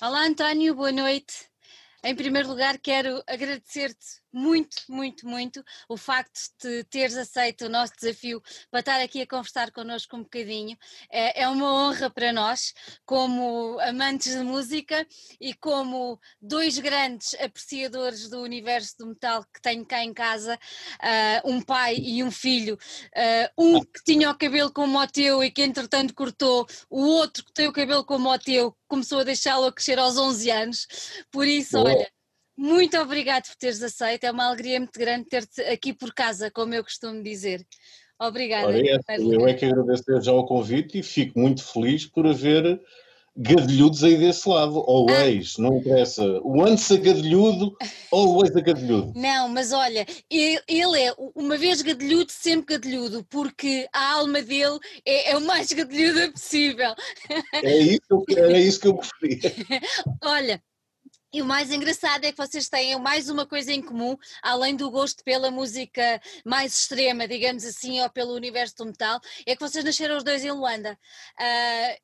Olá António, boa noite. Em primeiro lugar quero agradecer-te muito o facto de teres aceito o nosso desafio para estar aqui a conversar connosco um bocadinho. É uma honra para nós, como amantes de música e como dois grandes apreciadores do universo do metal que tenho cá em casa, um pai e um filho, um que tinha o cabelo como o teu e que entretanto cortou, o outro que tem o cabelo como o teu, começou a deixá-lo crescer aos 11 anos, por isso olha… Muito obrigado por teres aceito, é uma alegria muito grande ter-te aqui por casa, como eu costumo dizer. Obrigada. Eu é que agradeço já o convite e fico muito feliz por haver gadilhudos aí desse lado, always, não interessa. Once a gadilhudo, always a gadilhudo. Não, mas olha, ele é uma vez gadilhudo, sempre gadilhudo, porque a alma dele é o mais gadilhuda possível. É isso que eu preferia. Olha... E o mais engraçado é que vocês têm mais uma coisa em comum, além do gosto pela música mais extrema, digamos assim, ou pelo universo do metal, é que vocês nasceram os dois em Luanda.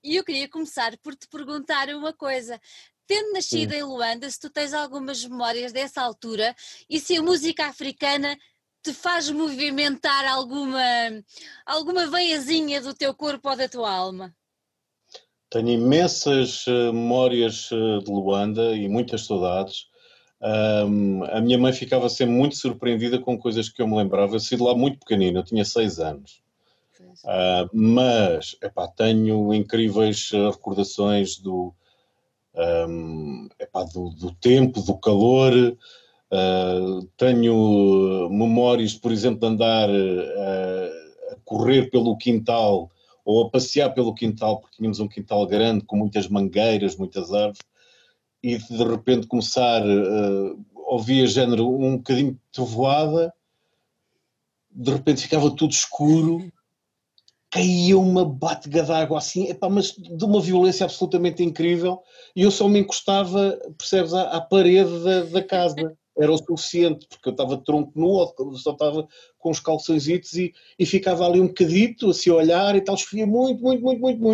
E eu queria começar por te perguntar uma coisa. Tendo nascido em Luanda, se tu tens algumas memórias dessa altura e se a música africana te faz movimentar alguma veiazinha do teu corpo ou da tua alma? Tenho imensas memórias de Luanda e muitas saudades. A minha mãe ficava sempre muito surpreendida com coisas que eu me lembrava. Eu saí de lá muito pequenino, eu tinha 6 anos. Mas, tenho incríveis recordações do tempo, do calor. Tenho memórias, por exemplo, de andar a correr pelo quintal ou a passear pelo quintal, porque tínhamos um quintal grande com muitas mangueiras, muitas árvores, e de repente começar ouvia género um bocadinho de trovoada, de repente ficava tudo escuro, caía uma batega de água assim, mas de uma violência absolutamente incrível, e eu só me encostava, percebes, à parede da casa. Era o suficiente, porque eu estava tronco nu, só estava com os calçõezitos e ficava ali um bocadito, assim, a olhar e tal, esfria muito.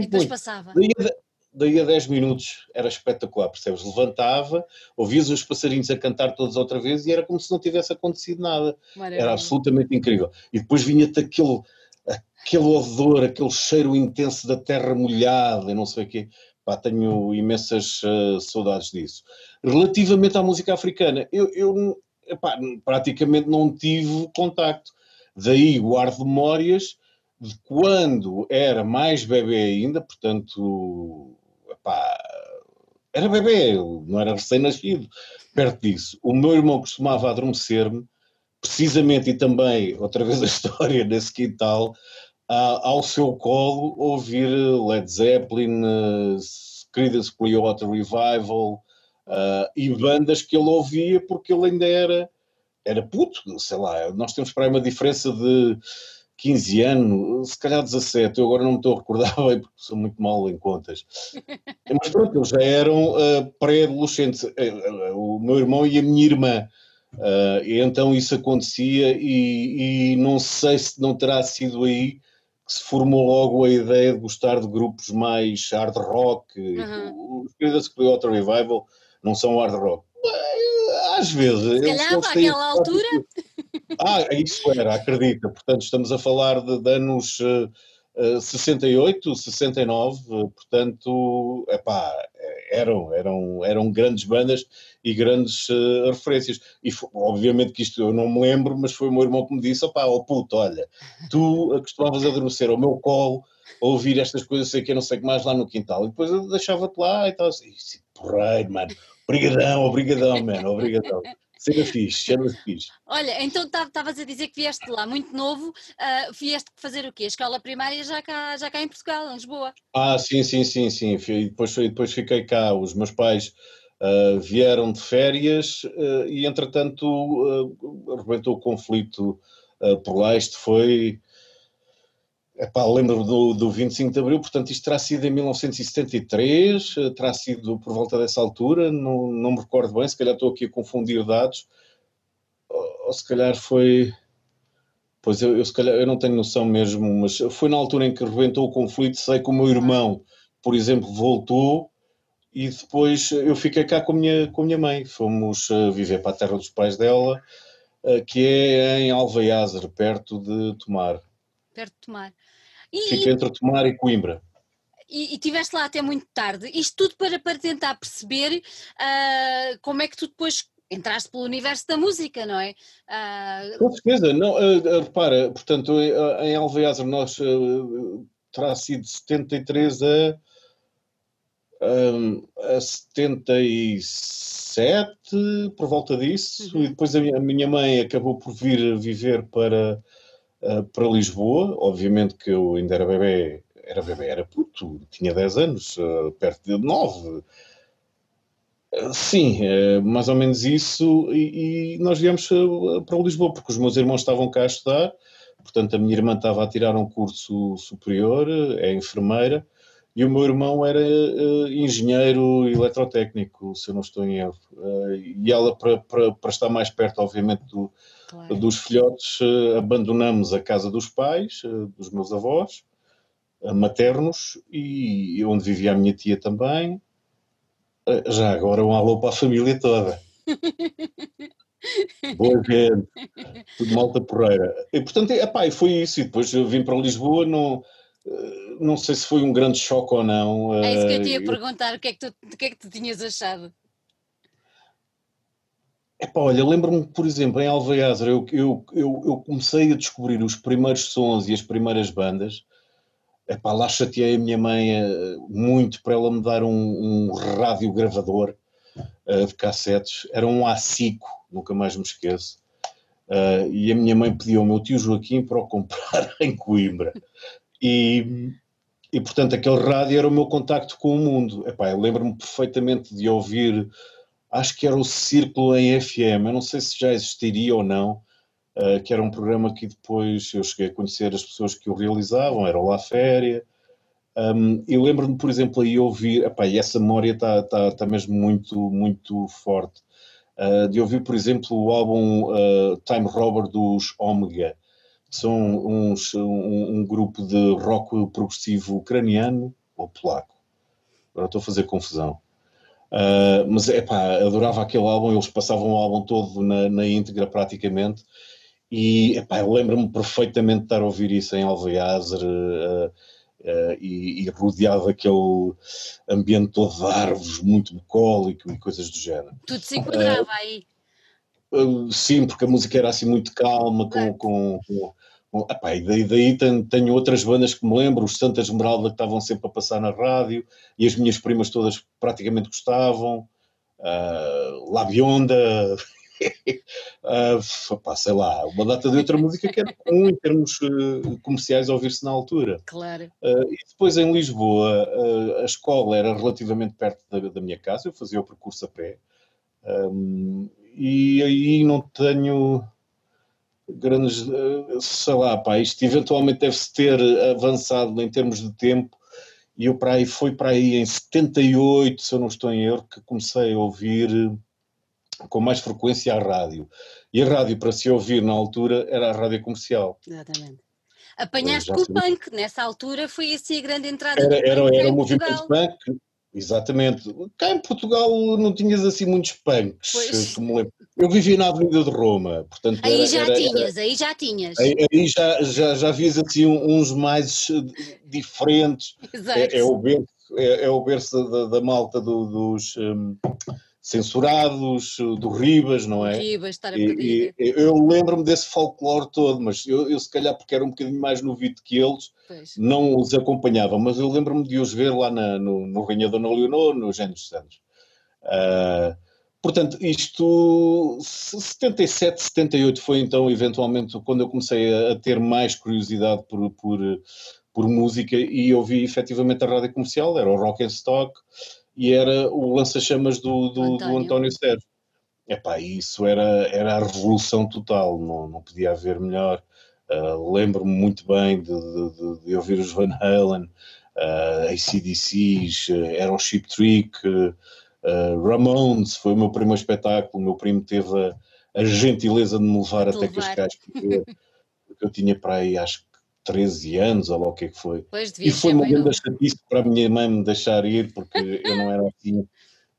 Depois passava. Daí a 10 minutos era espetacular, percebes? Levantava, ouvias os passarinhos a cantar todos outra vez e era como se não tivesse acontecido nada. Maravilha. Era absolutamente incrível. E depois vinha-te aquele odor, aquele cheiro intenso da terra molhada e não sei o quê. Tenho imensas saudades disso. Relativamente à música africana, eu praticamente não tive contacto. Daí guardo memórias de quando era mais bebê ainda, portanto, era bebê, não era recém-nascido, perto disso. O meu irmão costumava adormecer-me, precisamente, e também, outra vez a história nesse quintal, ao seu colo, ouvir Led Zeppelin, Creedence Clearwater Revival e bandas que ele ouvia porque ele ainda era puto, sei lá, nós temos para aí uma diferença de 15 anos, se calhar 17, eu agora não me estou a recordar bem porque sou muito mal em contas. Mas pronto, eles já eram pré-adolescentes, o meu irmão e a minha irmã. E então isso acontecia e não sei se não terá sido aí que se formou logo a ideia de gostar de grupos mais hard rock. Os Creedence Clearwater Revival não são hard rock. Às vezes... Se calhar àquela altura... Isso era, acredita. Portanto, estamos a falar de anos 68, 69, portanto, eram grandes bandas e grandes referências. E obviamente que isto eu não me lembro, mas foi o meu irmão que me disse, puto, olha, tu acostumavas a adormecer ao meu colo, a ouvir estas coisas, não sei o que mais lá no quintal, e depois eu deixava-te lá e tal, assim, porreiro, mano, obrigadão. Cheira fixe. Olha, então estavas a dizer que vieste lá muito novo, vieste fazer o quê? A escola primária já cá em Portugal, em Lisboa? Sim. Depois fiquei cá, os meus pais vieram de férias e entretanto arrebentou o conflito por lá, isto foi... lembro-me do 25 de Abril, portanto isto terá sido em 1973, terá sido por volta dessa altura, não me recordo bem, se calhar estou aqui a confundir dados, ou se calhar foi... Pois eu não tenho noção mesmo, mas foi na altura em que rebentou o conflito, sei que o meu irmão, por exemplo, voltou, e depois eu fiquei cá com a minha mãe. Fomos viver para a terra dos pais dela, que é em Alvaiázere, perto de Tomar. Perto de Tomar. Fica entre Tomar e Coimbra. E estiveste lá até muito tarde. Isto tudo para tentar perceber como é que tu depois entraste pelo universo da música, não é? Com certeza. Não, repara, portanto, em Alvaiázere nós terá sido 73 a 77, por volta disso, uhum. E depois a minha mãe acabou por vir viver para Lisboa. Obviamente que eu ainda era bebê. Era bebê, era puto, tinha 10 anos, perto de 9. Sim, mais ou menos isso, e nós viemos para Lisboa, porque os meus irmãos estavam cá a estudar, portanto a minha irmã estava a tirar um curso superior, é enfermeira, e o meu irmão era engenheiro eletrotécnico, se eu não estou em erro. E ela, para estar mais perto, obviamente, claro, dos filhotes, abandonamos a casa dos pais, dos meus avós, maternos, e onde vivia a minha tia também. Já agora um alô para a família toda. Boa gente, tudo malta porreira. E portanto, epá, foi isso, e depois eu vim para Lisboa, não sei se foi um grande choque ou não. É isso que eu te ia perguntar, o que é que tu tinhas achado? Epá, olha, lembro-me, por exemplo, em Alvaiázere eu comecei a descobrir os primeiros sons e as primeiras bandas. Epá, lá chateei a minha mãe muito para ela me dar um rádio gravador de cassetes. Era um AC/DC, nunca mais me esqueço. E a minha mãe pediu ao meu tio Joaquim para o comprar em Coimbra. E portanto, aquele rádio era o meu contacto com o mundo. Epá, eu lembro-me perfeitamente de ouvir, acho que era o Círculo em FM, eu não sei se já existiria ou não. Que era um programa que depois eu cheguei a conhecer as pessoas que o realizavam, era lá Féria. E lembro-me, por exemplo, aí ouvir, epá, e essa memória está mesmo muito, muito forte, de ouvir, por exemplo, o álbum Time Robber dos Omega, que são um grupo de rock progressivo ucraniano ou polaco. Agora estou a fazer confusão. Mas, epá, adorava aquele álbum, eles passavam o álbum todo na íntegra praticamente. E epá, eu lembro-me perfeitamente de estar a ouvir isso em Alvaiázere, e rodeado aquele ambiente todo de árvores, muito bucólico e coisas do género. Tudo se enquadrava aí? Sim, porque a música era assim muito calma, epá, e daí tenho outras bandas que me lembro, os Santa Esmeralda, que estavam sempre a passar na rádio, e as minhas primas todas praticamente gostavam, La Bionda... pá, sei lá, uma data de outra música que era comum em termos comerciais a ouvir-se na altura. Claro. E depois em Lisboa, a escola era relativamente perto da minha casa, eu fazia o percurso a pé, e aí não tenho grandes, sei lá, pá, isto eventualmente deve-se ter avançado em termos de tempo, e eu foi para aí em 78, se eu não estou em erro, que comecei a ouvir com mais frequência a rádio. E a rádio, para se ouvir na altura, era a Rádio Comercial. Exatamente. Apanhaste com o punk, nessa altura foi assim a grande entrada do punk. Era o movimento punk, exatamente. Cá em Portugal não tinhas assim muitos punks, como lembro. Eu vivia na Avenida de Roma, portanto... Aí já tinhas. Aí já vias assim uns mais diferentes. Exato. É o berço da malta dos... Censurados, do Ribas, não é? Ribas, estar a pedir. Eu lembro-me desse folclore todo, mas eu se calhar porque era um bocadinho mais novito que eles, pois, não os acompanhava, mas eu lembro-me de os ver lá no Rainha Dona Leonor, no Eugênio dos Santos. Portanto, isto, 77, 78 foi então eventualmente quando eu comecei a ter mais curiosidade por música, e ouvi efetivamente a Rádio Comercial, era o Rock and Stock, e era o lança-chamas do António Sérgio. Epá, isso era a revolução total, não podia haver melhor. Lembro-me muito bem de ouvir os Van Halen, AC/DCs, era o Chip Trick, Ramones, foi o meu primeiro espetáculo. O meu primo teve a gentileza de me levar até Cascais, porque eu tinha para aí, acho que 13 anos, ou lá o que é que foi. E foi uma grande chatice para a minha mãe me deixar ir, porque eu não era assim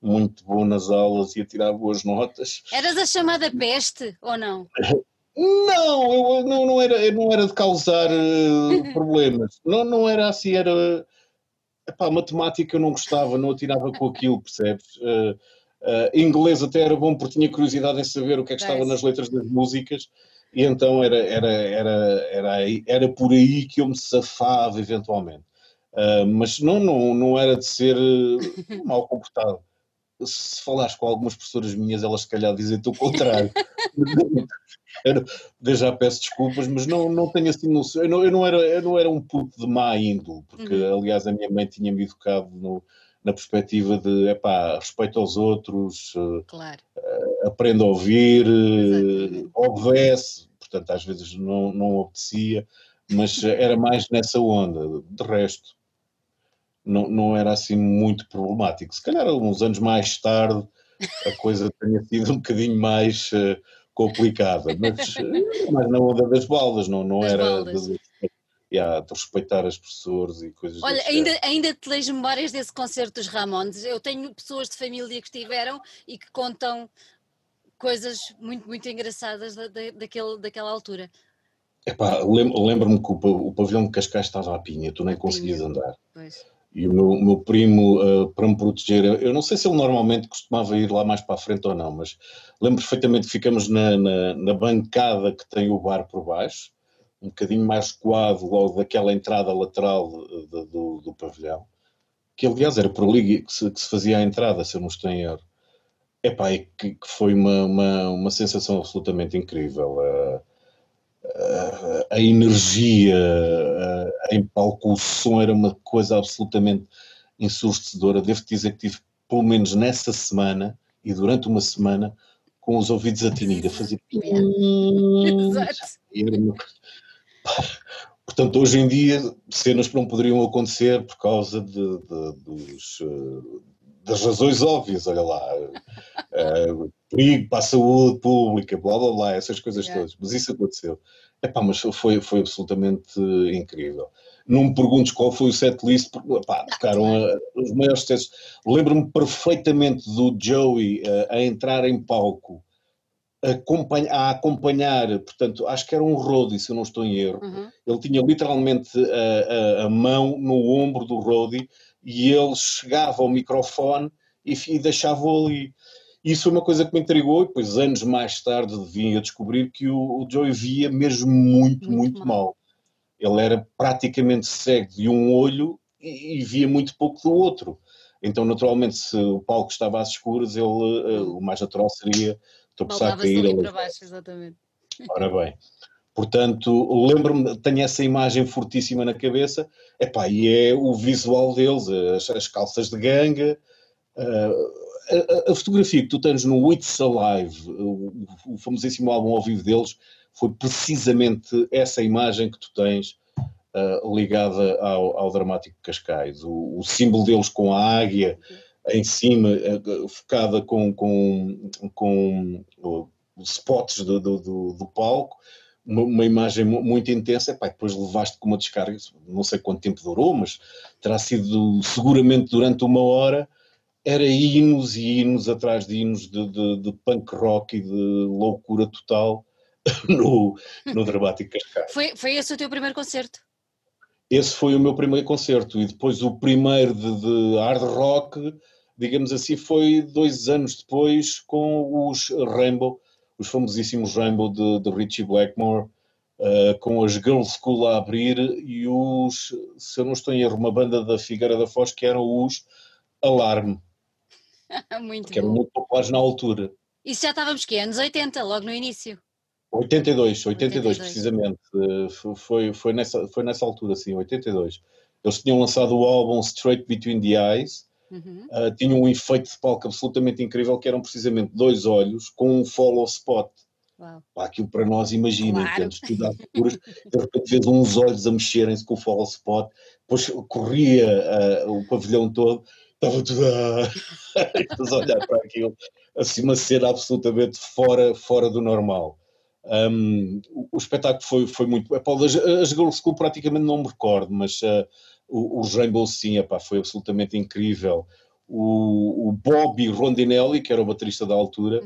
muito bom nas aulas e a tirar boas notas. Eras a chamada peste, ou não? Não, eu não era de causar problemas. Não era assim, era... Epá, matemática eu não gostava, não atirava com aquilo, percebes? Inglês até era bom porque tinha curiosidade em saber o que é que estava nas letras das músicas. E então era por aí que eu me safava eventualmente. Mas não era de ser mal comportado. Se falares com algumas professoras minhas, elas se calhar dizem-te o contrário. Eu já peço desculpas, mas não tenho assim noção. Eu não era um puto de má índole, porque aliás a minha mãe tinha-me educado na perspectiva de, respeito aos outros, claro. Aprenda a ouvir, obedece, portanto às vezes não obedecia, mas era mais nessa onda. De resto, não era assim muito problemático. Se calhar alguns anos mais tarde a coisa tenha sido um bocadinho mais complicada, mas na onda das baldas, não era... de respeitar as pessoas e coisas. Olha, ainda te leis memórias desse concerto dos Ramones? Eu tenho pessoas de família que tiveram e que contam coisas muito, muito engraçadas daquela altura. Epá, lembro-me que o pavilhão de Cascais estava à pinha, tu nem conseguias andar. Pois. E o meu primo, para me proteger, eu não sei se ele normalmente costumava ir lá mais para a frente ou não, mas lembro perfeitamente que ficamos na bancada que tem o bar por baixo, um bocadinho mais coado, logo daquela entrada lateral do pavilhão, que aliás era por ali que se fazia a entrada, se eu não estou em erro. Epá, é que foi uma sensação absolutamente incrível. A energia em palco, o som era uma coisa absolutamente ensurdecedora. Devo dizer que tive, pelo menos nessa semana, e durante uma semana, com os ouvidos a tinir, a fazer... Exato. Portanto, hoje em dia, cenas que não poderiam acontecer por causa das razões óbvias, olha lá, perigo para a saúde pública, blá blá blá, essas coisas todas, mas isso aconteceu. Epá, mas foi absolutamente incrível. Não me perguntes qual foi o setlist, porque tocaram os maiores sucessos. Lembro-me perfeitamente do Joey a entrar em palco, a acompanhar, portanto, acho que era um roadie, se eu não estou em erro. Ele tinha literalmente a mão no ombro do roadie e ele chegava ao microfone e deixava-o ali. Isso foi uma coisa que me intrigou e depois, anos mais tarde, vim a descobrir que o Joey via mesmo muito mal. Ele era praticamente cego de um olho e via muito pouco do outro. Então, naturalmente, se o palco estava às escuras, ele, o mais natural seria... Voltava-se ali para baixo, exatamente. Ora bem, portanto, lembro-me, tenho essa imagem fortíssima na cabeça, e é o visual deles, as calças de ganga, a fotografia que tu tens no It's Alive, o famosíssimo álbum ao vivo deles, foi precisamente essa imagem que tu tens ligada ao Dramático Cascais, o símbolo deles com a águia, em cima, focada com spots do palco, uma imagem muito intensa. Depois levaste com uma descarga, não sei quanto tempo durou, mas terá sido seguramente durante uma hora. Era hinos e hinos atrás de hinos de punk rock e de loucura total no Dramático Cascais. Foi esse o teu primeiro concerto? Esse foi o meu primeiro concerto, e depois o primeiro de hard rock, digamos assim, foi 2 anos depois com os Rainbow, os famosíssimos Rainbow de Richie Blackmore, com as Girlschool a abrir e os, se eu não estou em erro, uma banda da Figueira da Foz que eram os Alarme, que eram muito populares na altura. Isso já estávamos que anos 80, logo no início? 82, precisamente, foi nessa altura, sim, 82. Eles tinham lançado o álbum Straight Between the Eyes, tinham um efeito de palco absolutamente incrível, que eram precisamente 2 olhos com um follow spot. Uau. Aquilo para nós, imagina, temos tudo às escuras, de repente vês uns olhos a mexerem-se com o follow spot, depois corria o pavilhão todo, estava tudo a olhar para aquilo, assim, uma cena absolutamente fora do normal. O espetáculo foi muito... As Girlschool praticamente não me recordo, mas os Rainbow sim, foi absolutamente incrível. O Bobby Rondinelli, que era o baterista da altura,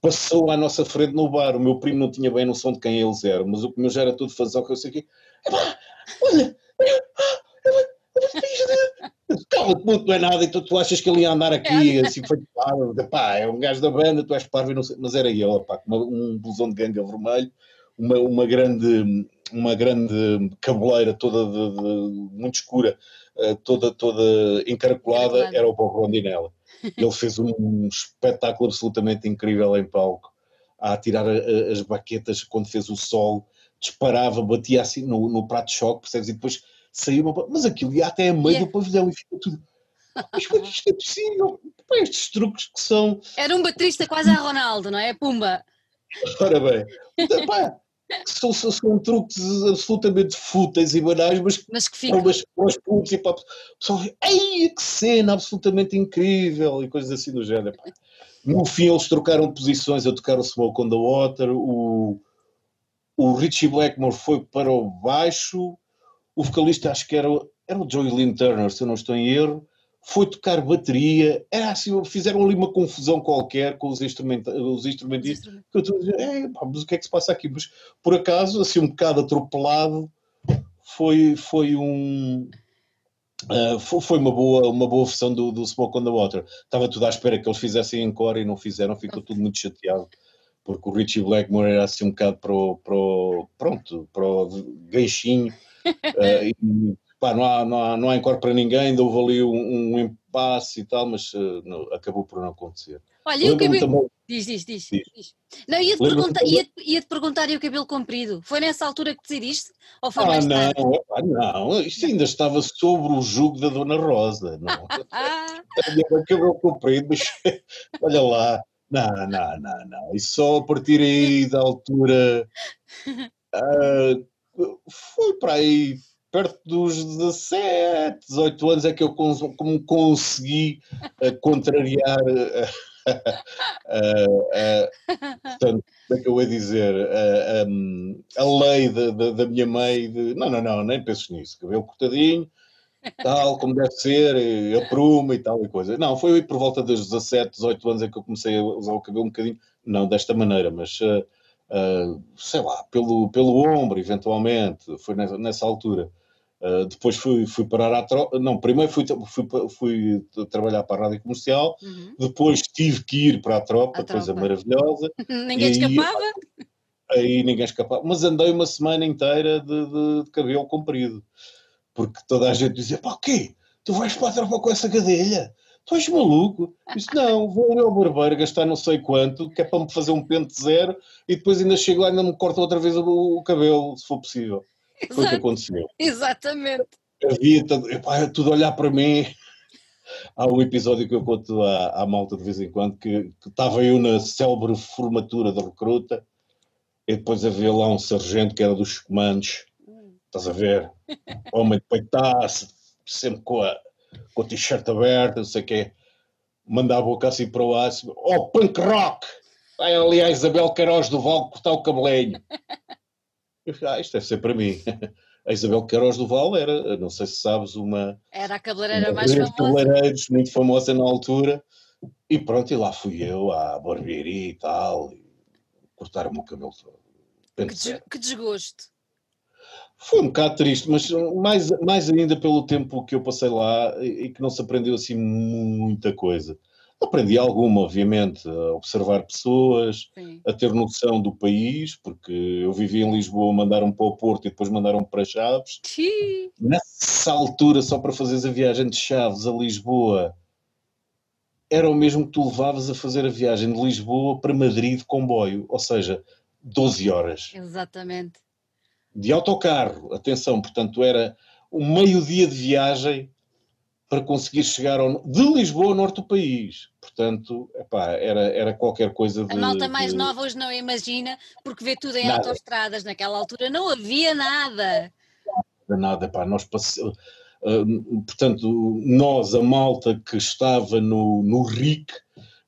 passou à nossa frente no bar. O meu primo não tinha bem noção de quem eles eram, mas o meu já era todo fazão, que eu sei que... Olha, cala-te muito, não é nada, então tu achas que ele ia andar aqui, assim, foi parvo, é um gajo da banda, tu és parvo e não sei, mas era ele, um blusão de ganga vermelho, uma grande cabeleira toda muito escura, toda encaracolada, era o Bob Rondinella. Ele fez um espetáculo absolutamente incrível em palco, a tirar as baquetas quando fez o solo, disparava, batia assim no prato de choque, percebes, e depois... Saiu uma... Mas aquilo ia até a meio do pavilhão e ficou tudo. Mas como é que isto é possível? Estes truques que são... Era um baterista quase a Ronaldo, não é? Pumba! Ora bem, são truques absolutamente fúteis e banais, mas que ficam. Mas putos e o pessoal diz, ai, que cena absolutamente incrível, e coisas assim do género. No fim eles trocaram posições, a tocar o Smoke on the Water, o Richie Blackmore foi para o baixo... O vocalista, acho que era o Joey Lynn Turner, se eu não estou em erro, foi tocar bateria, era assim, fizeram ali uma confusão qualquer com os instrumentistas, que eu estou a dizer, mas o que é que se passa aqui? Mas, por acaso, assim, um bocado atropelado, foi uma boa versão do Smoke on the Water. Estava tudo à espera que eles fizessem encore e não fizeram, ficou tudo muito chateado. Porque o Richie Blackmore era assim um bocado para o ganchinho, e, não há encore para ninguém, ainda houve ali um impasse e tal, mas acabou por não acontecer. Olha, e o cabelo... Também... Diz. Não, ia-te perguntar, e o cabelo comprido? Foi nessa altura que decidiste? Ou foi mais tarde? Não, isto ainda estava sobre o jugo da Dona Rosa, não. O cabelo comprido, mas olha lá. Não. E só a partir aí da altura, foi para aí perto dos 17, 18 anos é que eu consegui contrariar, portanto, como é que eu ia dizer, a lei da minha mãe, nem penso nisso, cabelo cortadinho, tal como deve ser, aprumo e tal e coisa. Não, foi por volta dos 17, 18 anos é que eu comecei a usar o cabelo um bocadinho, não desta maneira, mas sei lá, pelo ombro eventualmente, foi nessa altura. Depois fui parar à troca, não, primeiro fui trabalhar para a Rádio Comercial, depois tive que ir para a tropa, coisa maravilhosa. Ninguém escapava? Aí ninguém escapava, mas andei uma semana inteira de cabelo comprido. Porque toda a gente dizia, o quê? Tu vais para a tropa com essa cadelha? Tu és maluco? Disse, não, vou ali ao barbeiro gastar não sei quanto, que é para me fazer um pente zero, e depois ainda chego lá e ainda me corto outra vez o cabelo, se for possível. Exato. Foi o que aconteceu. Exatamente. Havia tudo olhar para mim. Há um episódio que eu conto à malta de vez em quando, que estava eu na célebre formatura da recruta, e depois havia lá um sargento que era dos comandos. Estás a ver? Homem de peitaço, sempre com a t-shirt aberta, não sei o quê. Manda a boca assim para o ar, assim, punk rock! Vai ali a Isabel Queiroz do Val cortar o cabelinho. Eu falei, isto deve ser para mim. A Isabel Queiroz do Val era, não sei se sabes, uma... Era a cabeleireira mais famosa. Muito famosa na altura. E pronto, e lá fui eu, à barbearia e tal, e cortaram-me o cabelo todo. Que desgosto. Foi um bocado triste, mas mais ainda pelo tempo que eu passei lá e que não se aprendeu assim muita coisa. Aprendi alguma, obviamente, a observar pessoas, sim, a ter noção do país, porque eu vivi em Lisboa, mandaram-me para o Porto e depois mandaram-me para Chaves. Sim. Nessa altura, só para fazeres a viagem de Chaves a Lisboa, era o mesmo que tu levavas a fazer a viagem de Lisboa para Madrid de comboio, ou seja, 12 horas. Exatamente. De autocarro, atenção, portanto era um meio-dia de viagem para conseguir chegar de Lisboa ao norte do país, portanto, era qualquer coisa de... A malta mais nova hoje não imagina, porque vê tudo em autoestradas, naquela altura não havia nada. Nós passamos, portanto, nós, a malta que estava no RIC,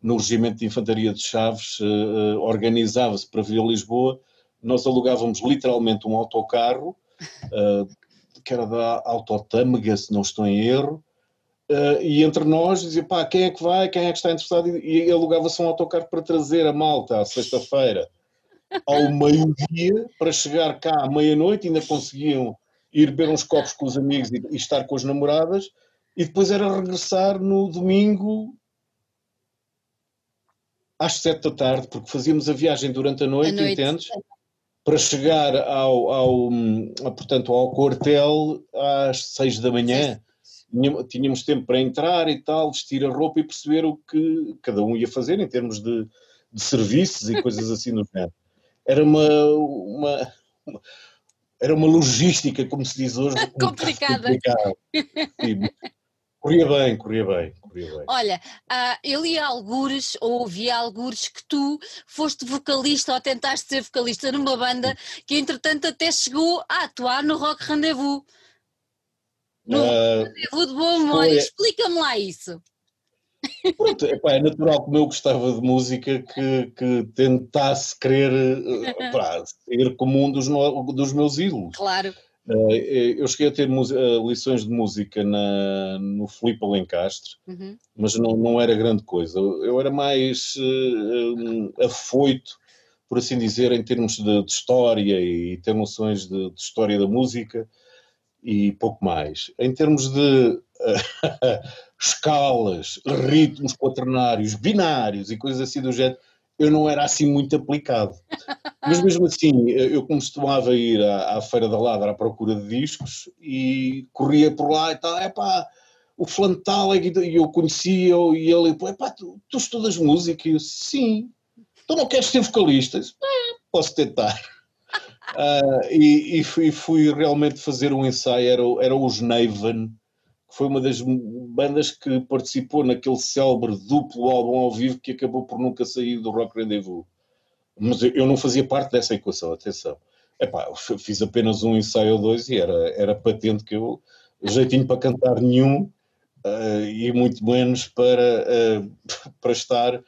no Regimento de Infantaria de Chaves, organizava-se para vir a Lisboa, nós alugávamos literalmente um autocarro, que era da Autotâmega, se não estou em erro, e entre nós dizia, pá, quem é que vai, quem é que está interessado, e alugava-se um autocarro para trazer a malta à sexta-feira ao meio-dia, para chegar cá à meia-noite, ainda conseguiam ir beber uns copos com os amigos e estar com as namoradas, e depois era regressar no domingo às 7 da tarde, porque fazíamos a viagem durante a noite, entendes? Para chegar portanto, ao quartel às 6 da manhã. Tínhamos tempo para entrar e tal, vestir a roupa e perceber o que cada um ia fazer em termos de serviços e coisas assim no género. Era uma logística, como se diz hoje, complicada. Corria bem. Olha, eu li algures, ou ouvi algures, que tu foste vocalista ou tentaste ser vocalista numa banda que entretanto até chegou a atuar no Rock Rendezvous. No Rock Rendezvous de Boa Memória. Explica-me lá isso. Pronto, epá, é natural, como eu gostava de música, que tentasse querer ser comum dos meus ídolos. Claro. Eu cheguei a ter lições de música no Filipe Alencastre, mas não era grande coisa. Eu era mais afoito, por assim dizer, em termos de história e ter noções de história da música e pouco mais. Em termos de escalas, ritmos quaternários, binários e coisas assim do género, eu não era assim muito aplicado, mas mesmo assim eu costumava ir à Feira da Ladra à procura de discos e corria por lá e tal, epá, o fulano tal, e eu conhecia-o e ele, epá, tu estudas música? E eu, sim. Tu não queres ser vocalista? Eu, posso tentar. E fui realmente fazer um ensaio, era os Naven, que foi uma das bandas que participou naquele célebre duplo álbum ao vivo que acabou por nunca sair do Rock Rendezvous. Mas eu não fazia parte dessa equação, atenção. Epá, eu fiz apenas um ensaio ou dois e era patente que eu, jeitinho para cantar nenhum, e muito menos para estar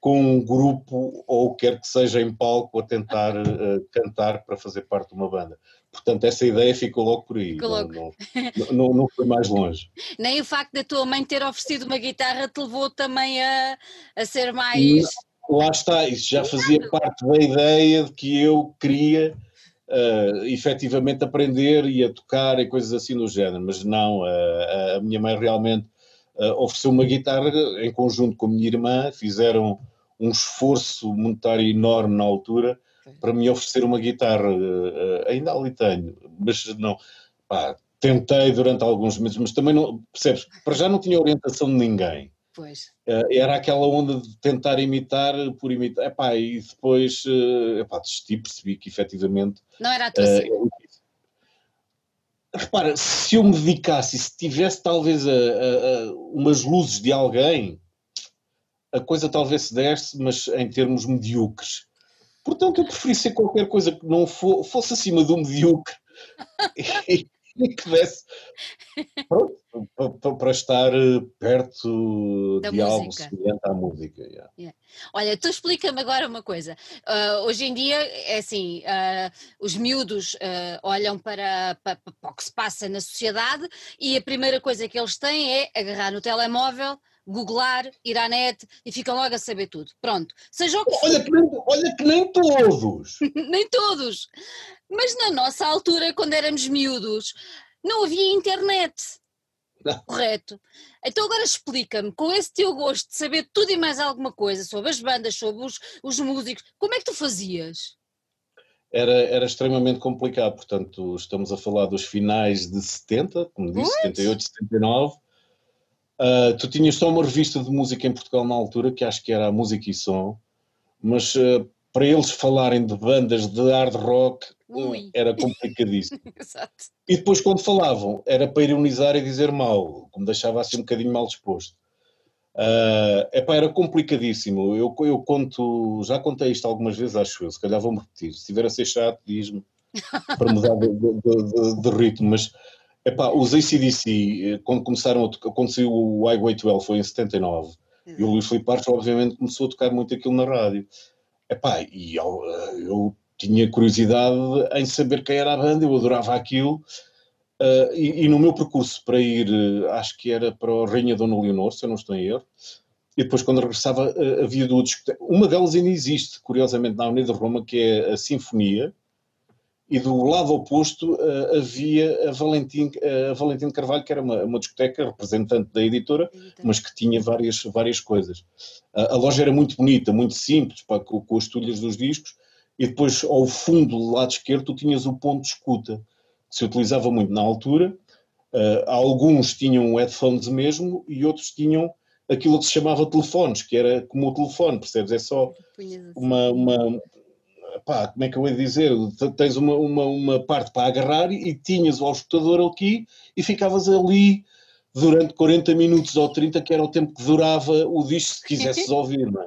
com um grupo ou quer que seja em palco a tentar cantar para fazer parte de uma banda. Portanto, essa ideia ficou logo por aí, não foi mais longe. Nem o facto da tua mãe ter oferecido uma guitarra te levou também a ser mais... Lá está, isso já fazia parte da ideia de que eu queria efetivamente aprender e a tocar e coisas assim do género, mas não, a minha mãe realmente ofereceu uma guitarra em conjunto com a minha irmã, fizeram um esforço monetário enorme na altura, para me oferecer uma guitarra, ainda ali tenho, mas não, pá, tentei durante alguns meses, mas também não, percebes, para já não tinha orientação de ninguém. Pois. Era aquela onda de tentar imitar por imitar, epá, e depois desisti, percebi que efetivamente... Não era a tua Repara, se eu me dedicasse, se tivesse talvez umas luzes de alguém, a coisa talvez se desse, mas em termos medíocres. Portanto, eu preferi ser qualquer coisa que não fosse acima do medíocre e que desse para estar perto da de música. Algo semelhante à música. Yeah. Yeah. Olha, tu explica-me agora uma coisa. Hoje em dia, é assim, os miúdos olham para o que se passa na sociedade e a primeira coisa que eles têm é agarrar no telemóvel, googlar, ir à net e ficam logo a saber tudo. Pronto. Seja o que for. Olha que nem todos. Nem todos. Mas na nossa altura, quando éramos miúdos, não havia internet. Não. Correto. Então agora explica-me, com esse teu gosto de saber tudo e mais alguma coisa sobre as bandas, sobre os músicos, como é que tu fazias? Era extremamente complicado. Portanto, estamos a falar dos finais de 70, como disse, 78, 79. Tu tinhas só uma revista de música em Portugal na altura, que acho que era a Música e Som, mas para eles falarem de bandas de hard rock era complicadíssimo. Exato. E depois quando falavam era para ironizar e dizer mal, como deixava assim um bocadinho mal disposto. Era complicadíssimo. Eu conto, já contei isto algumas vezes, acho eu, se calhar vou-me repetir. Se estiver a ser chato, diz-me, para mudar de ritmo, mas... Epá, os AC/DC, quando começaram a tocar, quando saiu o Highway to Hell foi em 79, e o Luís Filipe Barros obviamente começou a tocar muito aquilo na rádio. Epá, e eu tinha curiosidade em saber quem era a banda, eu adorava aquilo. E no meu percurso para ir, acho que era para a Rainha Dona Leonor, se eu não estou em erro, e depois quando regressava havia duas discotecas. Uma delas ainda existe, curiosamente, na Avenida de Roma, que é a Sinfonia, e do lado oposto havia a Valentim Carvalho, que era uma discoteca representante da editora, mas que tinha várias coisas. A loja era muito bonita, muito simples, pá, com as tulhas dos discos, e depois ao fundo, do lado esquerdo, tu tinhas o ponto de escuta, que se utilizava muito na altura. Alguns tinham headphones mesmo e outros tinham aquilo que se chamava telefones, que era como o telefone, percebes? É só Pá, como é que eu ia dizer, tens uma parte para agarrar e tinhas o auscultador aqui e ficavas ali durante 40 minutos ou 30, que era o tempo que durava o disco se quisesses ouvir, não é?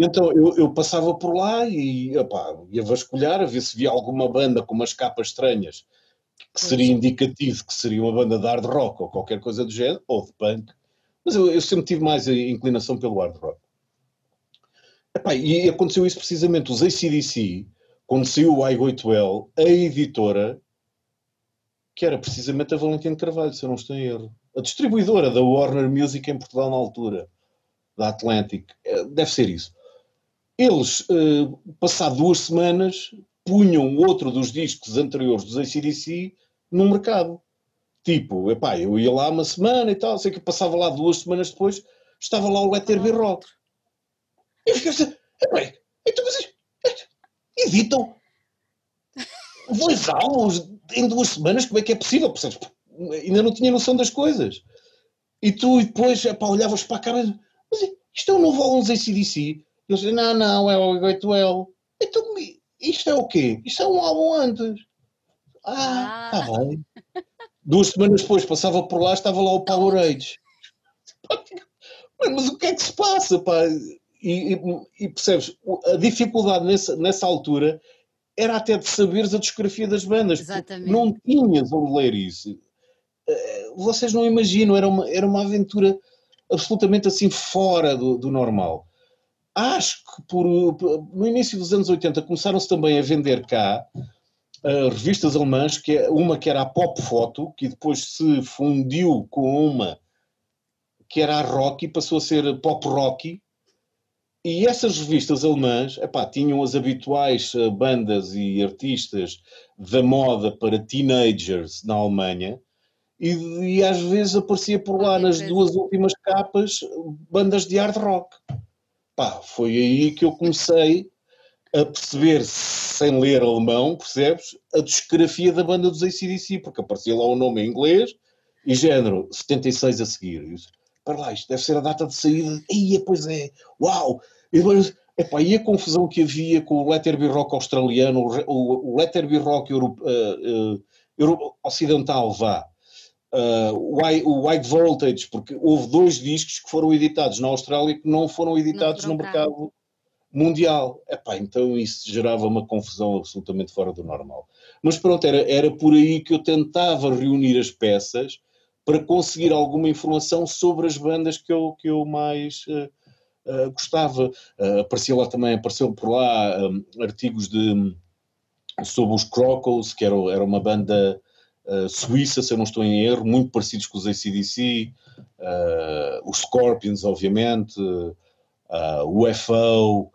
Então eu passava por lá e opá, ia vasculhar a ver se via alguma banda com umas capas estranhas, que seria indicativo que seria uma banda de hard rock ou qualquer coisa do género, ou de punk, mas eu sempre tive mais a inclinação pelo hard rock. Epá, e aconteceu isso precisamente, os AC/DC, quando saiu o I Go To Hell, a editora, que era precisamente a Valentim Carvalho, se eu não estou em erro, a distribuidora da Warner Music em Portugal na altura, da Atlantic, deve ser isso. Eles, passado 2 semanas, punham outro dos discos anteriores dos AC/DC no mercado. Tipo, epá, eu ia lá uma semana e tal, sei que passava lá 2 semanas depois, estava lá o Letter B Rock. Eu fiquei assim, peraí, então vocês editam 2 álbuns em 2 semanas, como é que é possível? Ainda não tinha noção das coisas. E tu e depois epá, olhavas para a cara, mas isto é um novo álbum dos AC/DC? Eles dizem, não, é o I Go To Hell. Então isto é o quê? Isto é um álbum antes. Está bem. 2 semanas depois passava por lá, estava lá o Power Age. Mas o que é que se passa, pá? E percebes, a dificuldade nessa altura era até de saberes a discografia das bandas. Exatamente. Não tinhas onde ler isso. Vocês não imaginam, era uma aventura absolutamente assim fora do normal. Acho que no início dos anos 80 começaram-se também a vender cá revistas alemãs, que era a Pop Foto, que depois se fundiu com uma que era a Rock e passou a ser Pop Rock. E essas revistas alemãs, epá, tinham as habituais bandas e artistas da moda para teenagers na Alemanha e às vezes aparecia por lá nas 2 últimas capas bandas de hard rock. Pá, foi aí que eu comecei a perceber, sem ler alemão, percebes, a discografia da banda dos AC/DC, porque aparecia lá o nome em inglês e género 76 a seguir. Para lá, isto deve ser a data de saída. Ia, pois é, uau! E depois, epá, e a confusão que havia com o Letter B Rock australiano, o Letter B Rock ocidental, vá, o Wide Voltage, porque houve 2 discos que foram editados na Austrália que não foram editados no mercado mundial. Epá, então isso gerava uma confusão absolutamente fora do normal. Mas pronto, era por aí que eu tentava reunir as peças para conseguir alguma informação sobre as bandas que eu mais gostava. Apareceu por lá artigos sobre os Crocos, que era uma banda suíça, se eu não estou em erro, muito parecidos com os AC/DC, os Scorpions, obviamente, o UFO,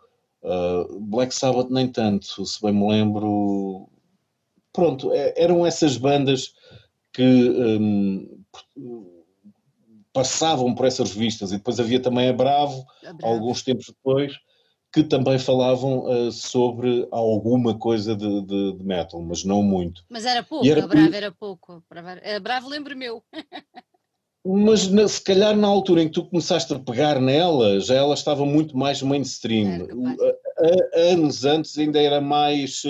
Black Sabbath nem tanto, se bem me lembro. Pronto, eram essas bandas que passavam por essas revistas, e depois havia também a Bravo, alguns tempos depois, que também falavam sobre alguma coisa de metal, mas não muito. Mas era pouco, a Bravo lembro-me eu. Mas se calhar na altura em que tu começaste a pegar nela, já ela estava muito mais mainstream. Anos antes ainda era mais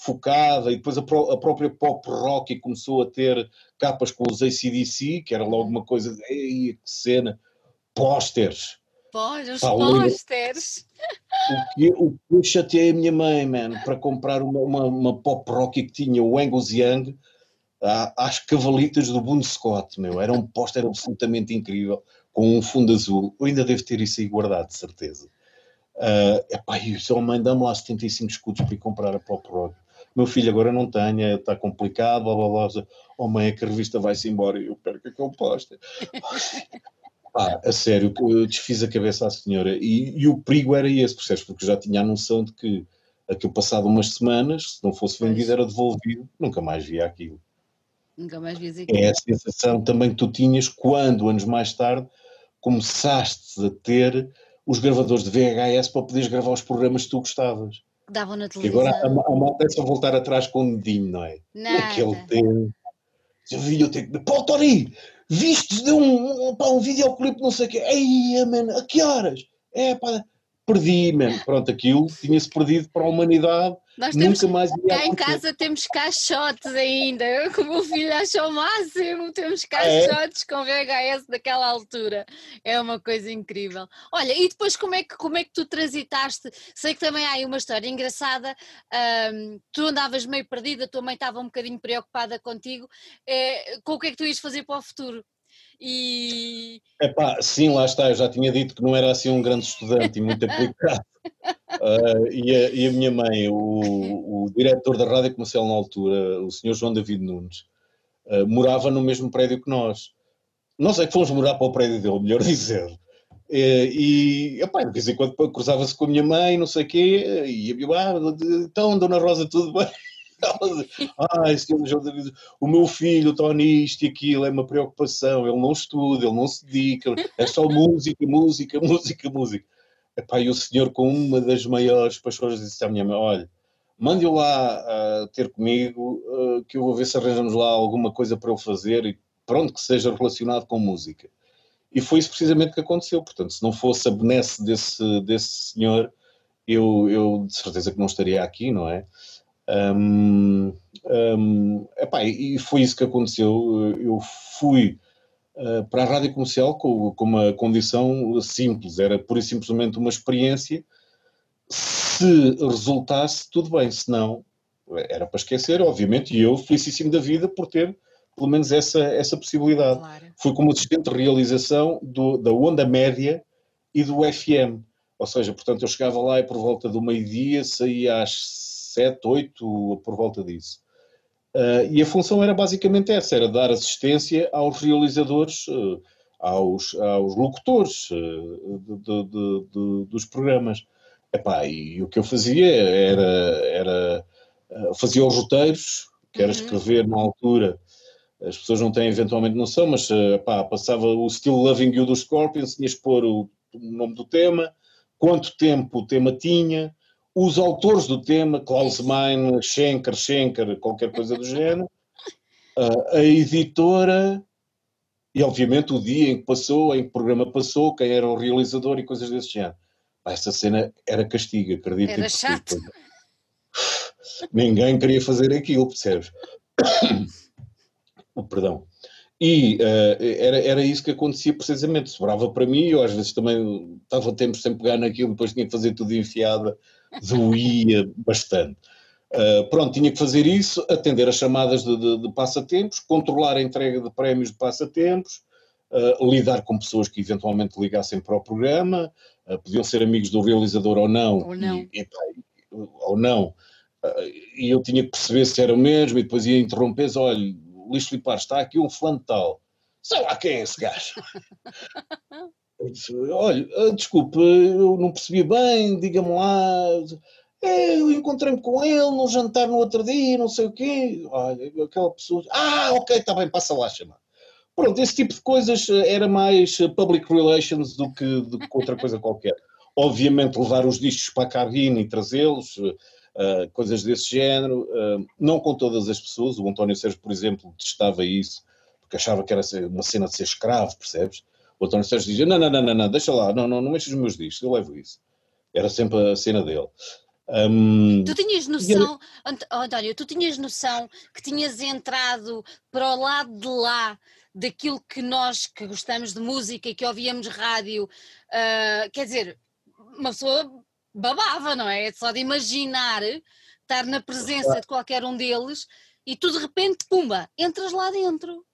focada, e depois a própria Pop Rock começou a ter capas com os AC/DC, que era logo uma coisa de, ei, que cena, pósteres. Os pósteres. O que eu chateei a minha mãe, man, para comprar uma Pop Rock que tinha o Angus Young às cavalitas do Bon Scott, meu, era um póster absolutamente incrível, com um fundo azul. Eu ainda devo ter isso aí guardado, de certeza. Só mãe, dá-me lá 75 escudos para ir comprar a pop rock. Meu filho agora não tem, está complicado, blá blá blá. Oh mãe, é que a revista vai-se embora e eu perco aquele póster. A sério, eu desfiz a cabeça à senhora e o perigo era esse, percebes? Porque eu já tinha a noção de que aquilo passado umas semanas, se não fosse vendido era devolvido, nunca mais via aquilo. Nunca mais vias aquilo. É a sensação também que tu tinhas quando, anos mais tarde, começaste a ter os gravadores de VHS para poderes gravar os programas que tu gostavas. Davam na televisão. E agora a malta é só voltar atrás com um dedinho, não é? Nada. Naquele tempo. Eu tenho... Pô, Tony, viste de um videoclipe, não sei o quê. Aí, mano, a que horas? Perdi, mano. Pronto, aquilo tinha-se perdido para a humanidade. Nós nunca temos, mais... Cá em casa temos caixotes ainda. Eu, como o meu filho achou o máximo, temos caixotes com VHS daquela altura. É uma coisa incrível. Olha, e depois como é que tu transitaste? Sei que também há aí uma história engraçada. Tu andavas meio perdida, a tua mãe estava um bocadinho preocupada contigo. Com o que é que tu ias fazer para o futuro? Sim, lá está, eu já tinha dito que não era assim um grande estudante e muito aplicado. E a minha mãe, o diretor da Rádio Comercial na altura, o senhor João David Nunes, morava no mesmo prédio que nós. Nós é que fomos morar para o prédio dele, melhor dizer. De vez em quando cruzava-se com a minha mãe, não sei o quê, e eu, então, Dona Rosa, tudo bem? O meu filho, o Tony, isto e aquilo é uma preocupação, ele não estuda, ele não se dedica, é só música. E o senhor, com uma das maiores paixões, disse à minha mãe: olha, mande-o lá ter comigo, que eu vou ver se arranjamos lá alguma coisa para eu fazer e pronto, que seja relacionado com música. E foi isso precisamente que aconteceu. Portanto, se não fosse a benesse desse senhor, eu de certeza que não estaria aqui, não é? E foi isso que aconteceu. Eu fui para a Rádio Comercial com uma condição simples, era pura e simplesmente uma experiência. Se resultasse, tudo bem, se não, era para esquecer, obviamente, e eu felicíssimo da vida por ter pelo menos essa possibilidade. Claro. Fui como assistente de realização da Onda Média e do FM, ou seja, portanto eu chegava lá e por volta do meio-dia saía às 7, 8, por volta disso. E a função era basicamente essa, era dar assistência aos realizadores, aos locutores dos programas. E o que eu fazia era fazia os roteiros, que era escrever na altura. As pessoas não têm eventualmente noção, mas passava o Still Loving You dos Scorpions, tinha que pôr o nome do tema, quanto tempo o tema tinha, os autores do tema, Klaus Meine, Schenker, qualquer coisa do género, a editora e, obviamente, o dia em que passou, em que o programa passou, quem era o realizador e coisas desse género. Essa cena era castiga, acredito. Era chato. Ninguém queria fazer aquilo, percebes? Perdão. Era isso que acontecia precisamente, sobrava para mim, eu às vezes também estava tempo sem pegar naquilo, depois tinha que fazer tudo enfiada, doía bastante. Tinha que fazer isso, atender as chamadas de passatempos, controlar a entrega de prémios de passatempos, lidar com pessoas que eventualmente ligassem para o programa, podiam ser amigos do realizador ou não, e eu tinha que perceber se era o mesmo e depois ia interromper, olha, Luís Filipe Barros, está aqui um fulano tal. Sei lá quem é esse gajo. Eu disse, olha, desculpe, eu não percebi bem, diga-me lá. Eu encontrei-me com ele num jantar no outro dia, não sei o quê. Olha, aquela pessoa... ok, está bem, passa lá a chamar. Pronto, esse tipo de coisas era mais public relations do que outra coisa qualquer. Obviamente levar os discos para a cabine e trazê-los... coisas desse género, não com todas as pessoas. O António Sérgio, por exemplo, detestava isso, porque achava que era uma cena de ser escravo, percebes? O António Sérgio dizia, não, deixa lá, não mexes os meus discos, eu levo isso. Era sempre a cena dele. Tu tinhas noção, António, tu tinhas noção que tinhas entrado para o lado de lá daquilo que nós, que gostamos de música e que ouvíamos rádio, quer dizer, uma pessoa... babava, não é? Só de imaginar estar na presença de qualquer um deles e tu de repente, pumba, entras lá dentro.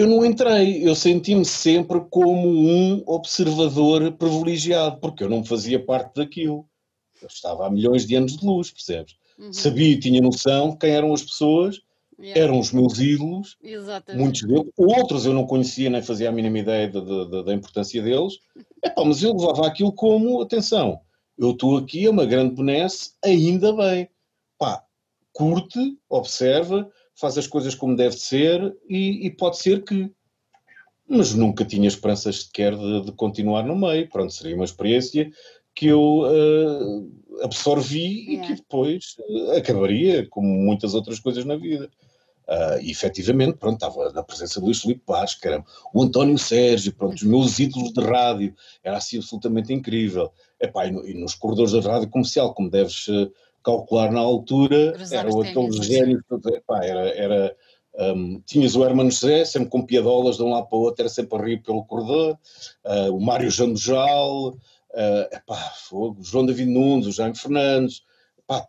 Eu não entrei, eu senti-me sempre como um observador privilegiado, porque eu não fazia parte daquilo. Eu estava a milhões de anos de luz, percebes? Uhum. Sabia e tinha noção de quem eram as pessoas, eram os meus ídolos, muitos deles, outros eu não conhecia nem fazia a mínima ideia da importância deles. Epá, mas eu levava aquilo como, atenção, eu estou aqui, é uma grande benesse, ainda bem. Pá, curte, observa, faz as coisas como deve ser e pode ser que... Mas nunca tinha esperanças sequer de continuar no meio. Pronto, seria uma experiência que eu absorvi e que depois acabaria, como muitas outras coisas na vida. E efetivamente, pronto, estava na presença do Luís Filipe Barros, caramba, o António Sérgio, pronto, os meus ídolos de rádio, era assim absolutamente incrível. Epá, e nos corredores da rádio comercial, como deves calcular na altura, eram aqueles gênios, epá, tinhas o Hermano José, sempre com piadolas de um lado para o outro, era sempre a rir pelo corredor, o Mário Jandujal, epá, o João David Nunes, o Jaime Fernandes, epá,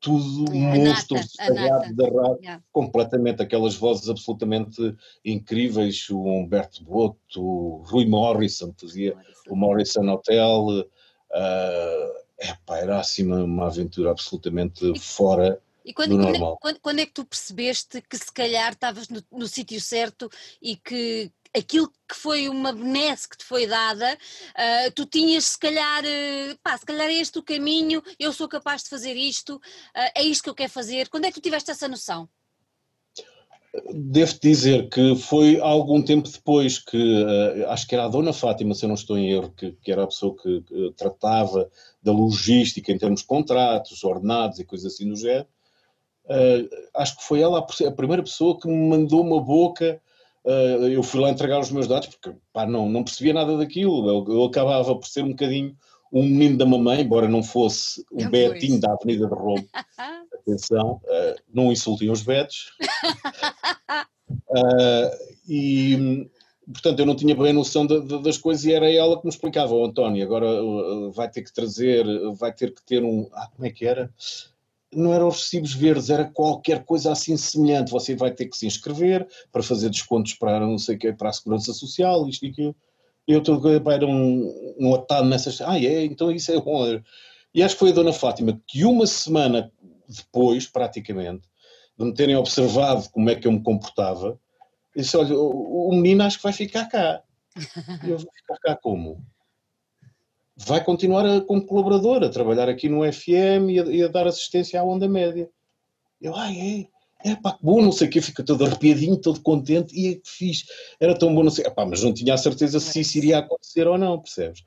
tudo monstros da rádio, completamente, aquelas vozes absolutamente incríveis, o Humberto Boto, o Rui Morrison, fazia o Morrison Hotel, epá, era assim uma aventura absolutamente fora do normal. Quando é que tu percebeste que se calhar estavas no sítio certo e que aquilo que foi uma benesse que te foi dada, tu tinhas se calhar, pá, se calhar é este o caminho, eu sou capaz de fazer isto, é isto que eu quero fazer. Quando é que tu tiveste essa noção? Devo-te dizer que foi algum tempo depois que, acho que era a Dona Fátima, se eu não estou em erro, que era a pessoa que tratava da logística em termos de contratos, ordenados e coisas assim do género, acho que foi ela a primeira pessoa que me mandou uma boca. Eu fui lá entregar os meus dados porque pá, não percebia nada daquilo, eu acabava por ser um bocadinho um menino da mamãe, embora não fosse um betinho da Avenida de Roma. Atenção, não insultem os betos. E, portanto, eu não tinha bem noção das coisas e era ela que me explicava, oh, António, agora vai ter que ter um... Ah, como é que era? Não eram os recibos verdes, era qualquer coisa assim semelhante. Você vai ter que se inscrever para fazer descontos para não sei o que, para a Segurança Social, isto e aquilo. Eu era um atado nessas... Ah, é? Então isso é bom. E acho que foi a Dona Fátima que uma semana depois, praticamente, de me terem observado como é que eu me comportava, disse, olha, o menino acho que vai ficar cá. E eu, vou ficar cá como? Vai continuar como colaborador, a trabalhar aqui no FM e a dar assistência à onda média. Eu, pá, que bom, não sei o quê, fico todo arrepiadinho, todo contente, e é que fiz, era tão bom, não sei, pá, mas não tinha a certeza se isso iria acontecer ou não, percebes?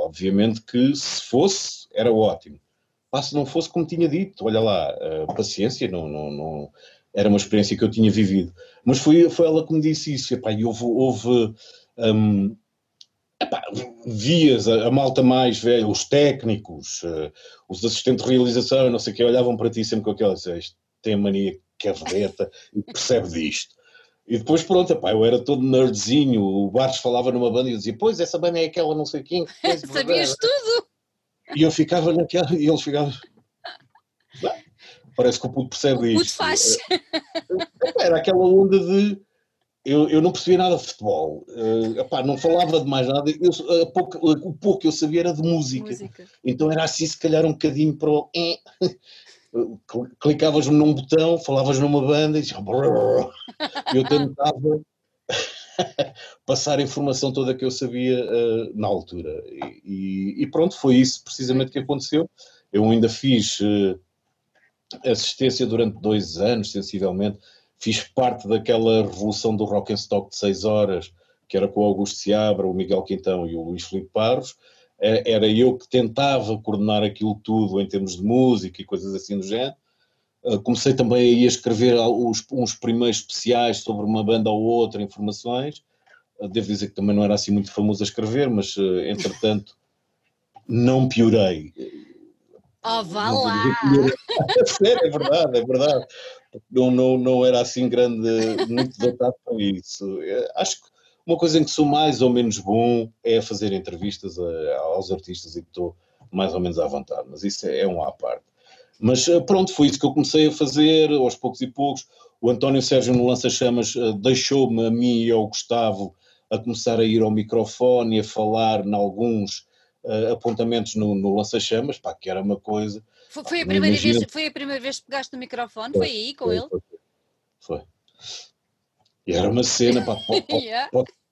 Obviamente que se fosse, era ótimo. Pá, se não fosse, como tinha dito, olha lá, paciência, não, era uma experiência que eu tinha vivido. Mas foi ela que me disse isso, epá, e houve epá, vias a malta mais velha, os técnicos, os assistentes de realização, não sei o que, olhavam para ti sempre com aquela, isto tem mania que é vedeta e percebe disto. E depois pronto, epá, eu era todo nerdzinho, o Barros falava numa banda e eu dizia, pois essa banda é aquela não sei quem. Sabias tudo! E eu ficava naquela, e eles ficavam... Ah, parece que o puto percebe isto. O puto faz. Era aquela onda de... Eu não percebia nada de futebol, epá, não falava de mais nada, o pouco que eu sabia era de música, então era assim se calhar um bocadinho para o... Clicavas-me num botão, falavas numa banda e eu tentava passar a informação toda que eu sabia na altura e pronto, foi isso precisamente que aconteceu. Eu ainda fiz assistência durante 2 anos, sensivelmente. Fiz parte daquela revolução do Rock and Stock de 6 horas, que era com o Augusto Seabra, o Miguel Quintão e o Luís Filipe Barros. Era eu que tentava coordenar aquilo tudo em termos de música e coisas assim do género. Comecei também a escrever uns primeiros especiais sobre uma banda ou outra, informações. Devo dizer que também não era assim muito famoso a escrever, mas entretanto não piorei. Oh, vá lá! É verdade, é verdade. Não era assim grande, muito datado para isso. Acho que uma coisa em que sou mais ou menos bom é fazer entrevistas aos artistas e que estou mais ou menos à vontade, mas isso é um à parte. Mas pronto, foi isso que eu comecei a fazer, aos poucos e poucos. O António Sérgio no Lança Chamas deixou-me a mim e ao Gustavo a começar a ir ao microfone e a falar em alguns apontamentos no Lança Chamas, pá, que era uma coisa… Foi a primeira vez que pegaste no microfone? Foi aí com ele? Foi. E era uma cena, pá,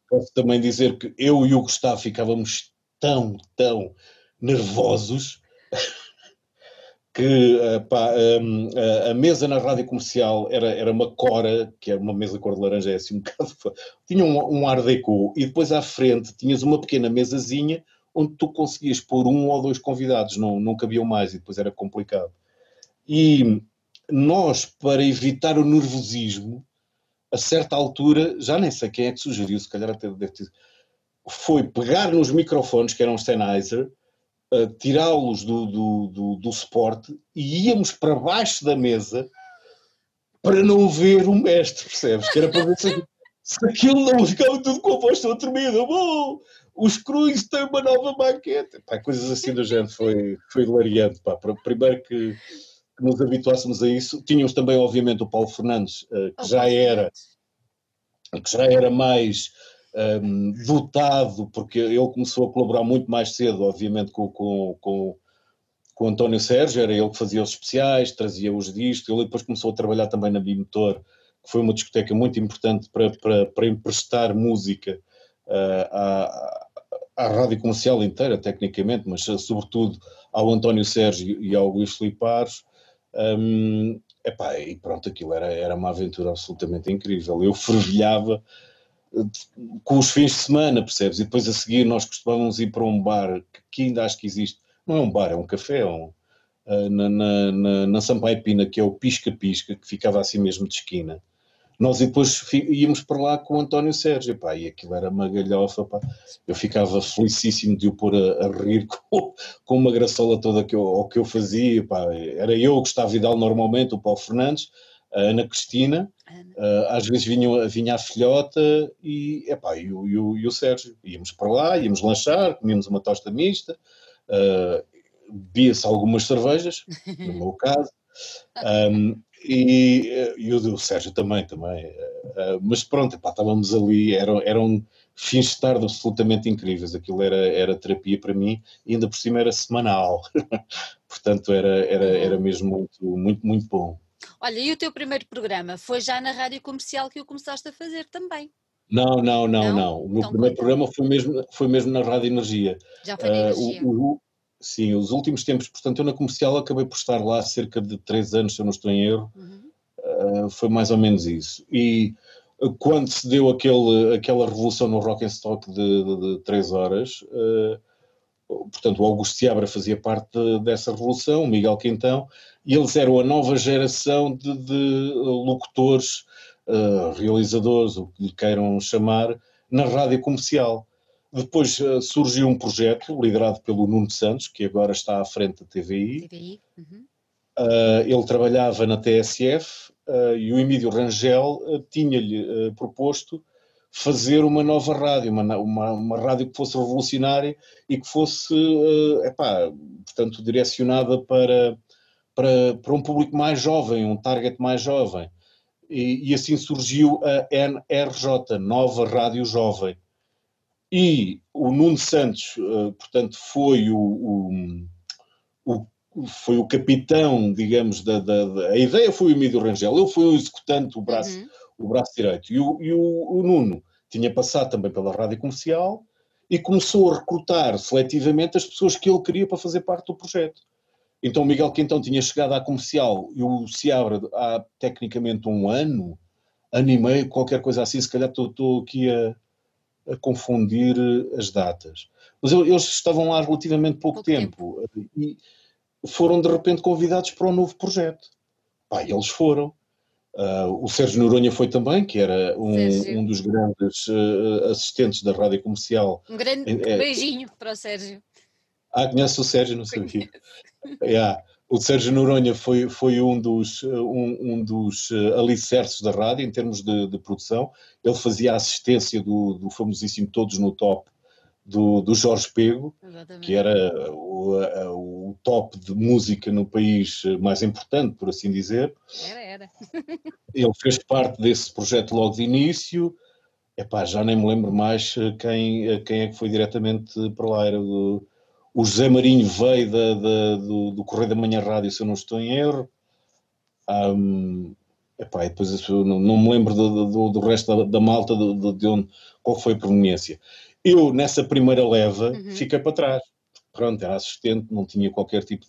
posso também dizer que eu e o Gustavo ficávamos tão nervosos… que pá, a mesa na Rádio Comercial era uma cora, que era uma mesa cor de laranja, é assim um bocado, tinha um art déco, e depois à frente tinhas uma pequena mesazinha onde tu conseguias pôr um ou dois convidados, não cabiam mais e depois era complicado. E nós, para evitar o nervosismo, a certa altura, já nem sei quem é que sugeriu, se calhar até deve ter, foi pegar nos microfones, que eram Sennheiser, tirá-los do suporte e íamos para baixo da mesa para não ver o mestre, percebes? Que era para ver se aquilo não ficava tudo com a voz toda tremida. Oh, os Cruz têm uma nova maqueta. Pá, coisas assim do género, foi hilariante. Pá. Primeiro que nos habituássemos a isso. Tínhamos também, obviamente, o Paulo Fernandes, que já era mais... dotado, porque ele começou a colaborar muito mais cedo, obviamente, com o António Sérgio. Era ele que fazia os especiais, trazia os discos. Ele depois começou a trabalhar também na Bimotor, que foi uma discoteca muito importante para emprestar música à Rádio Comercial inteira, tecnicamente, mas sobretudo ao António Sérgio e ao Luís Filipe Barros. Epá, e pronto, aquilo era uma aventura absolutamente incrível. Eu fervilhava com os fins de semana, percebes? E depois a seguir nós costumávamos ir para um bar que ainda acho que existe, não é um bar, é um café, na Sampaio Pina, que é o Pisca Pisca, que ficava assim mesmo de esquina. Nós depois íamos para lá com o António Sérgio, pá, e aquilo era uma galhofa, pá. Eu ficava felicíssimo de o pôr a rir com uma graçola toda que eu fazia, pá. Era eu, Gustavo Vidal normalmente, o Paulo Fernandes, a Ana Cristina, às vezes vinha a filhota e, epá, e o Sérgio. Íamos para lá, íamos lanchar, comíamos uma tosta mista, bebia-se algumas cervejas, no meu caso, e o Sérgio também. Mas pronto, epá, estávamos ali, eram fins de tarde absolutamente incríveis. Aquilo era terapia para mim e ainda por cima era semanal, portanto era mesmo muito bom. Olha, e o teu primeiro programa foi já na Rádio Comercial que o começaste a fazer também? Não. O meu primeiro programa foi mesmo na Rádio Energia. Já foi na Energia. Sim, os últimos tempos, portanto, eu na Comercial acabei por estar lá há cerca de 3 anos, se eu não estou em erro. Uhum. Foi mais ou menos isso. E quando se deu aquela revolução no Rock and Stock de 3 horas, portanto, o Augusto Seabra fazia parte dessa revolução, o Miguel Quintão, e eles eram a nova geração de locutores, realizadores, o que lhe queiram chamar, na Rádio Comercial. Depois surgiu um projeto liderado pelo Nuno Santos, que agora está à frente da TVI. Uhum. Ele trabalhava na TSF e o Emílio Rangel tinha-lhe proposto fazer uma nova rádio, uma rádio que fosse revolucionária e que fosse, portanto, direcionada para um público mais jovem, um target mais jovem. E assim surgiu a NRJ, Nova Rádio Jovem. E o Nuno Santos, portanto, foi o capitão, digamos, a ideia foi o Emílio Rangel, ele foi o executante, o braço... Uhum. O braço direito. E o Nuno tinha passado também pela Rádio Comercial e começou a recrutar seletivamente as pessoas que ele queria para fazer parte do projeto. Então o Miguel Quintão tinha chegado à Comercial e o Seabra há tecnicamente um ano e meio, qualquer coisa assim, se calhar estou aqui a confundir as datas. Mas eles estavam lá relativamente pouco tempo e foram de repente convidados para um novo projeto. Pá, e eles foram. O Sérgio Noronha foi também, que era um dos grandes assistentes da Rádio Comercial. Um grande beijinho para o Sérgio. Conhece o Sérgio, não sabia. Yeah. O Sérgio Noronha foi um dos alicerces da rádio em termos de produção. Ele fazia a assistência do famosíssimo Todos no Top do Jorge Pego, exatamente, que era o top de música no país mais importante, por assim dizer. Era. Ele fez parte desse projeto logo de início. Epá, já nem me lembro mais quem é que foi diretamente para lá. Era o José Marinho veio do Correio da Manhã Rádio, se eu não estou em erro. Epá, e depois não me lembro do resto da malta, de onde, qual foi a proveniência. Eu, nessa primeira leva, fiquei para trás. Pronto, era assistente, não tinha qualquer tipo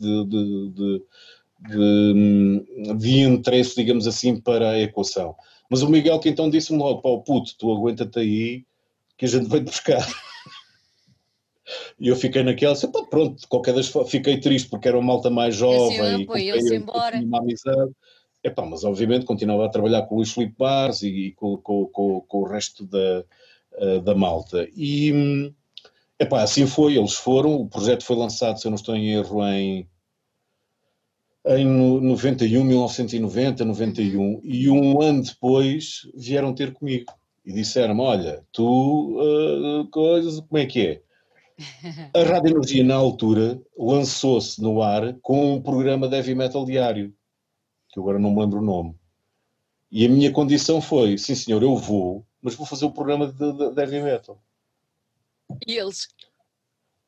de interesse, digamos assim, para a equação. Mas o Miguel que então disse-me logo: pá, puto, tu aguenta-te aí, que a gente vai-te buscar. E eu fiquei naquela, assim, pá, pronto, de qualquer das formas, fiquei triste porque era uma malta mais jovem. E eu embora. Uma amizade. Epá, mas obviamente continuava a trabalhar com o Luís Filipe Barros e com o resto da malta. E, epá, assim foi, eles foram, o projeto foi lançado, se eu não estou em erro, em 1991, e um ano depois vieram ter comigo e disseram-me: olha, tu, como é que é? A Rádio Energia, na altura, lançou-se no ar com um programa de heavy metal diário, que agora não me lembro o nome, e a minha condição foi: sim senhor, eu vou, mas vou fazer o programa de heavy metal. E eles?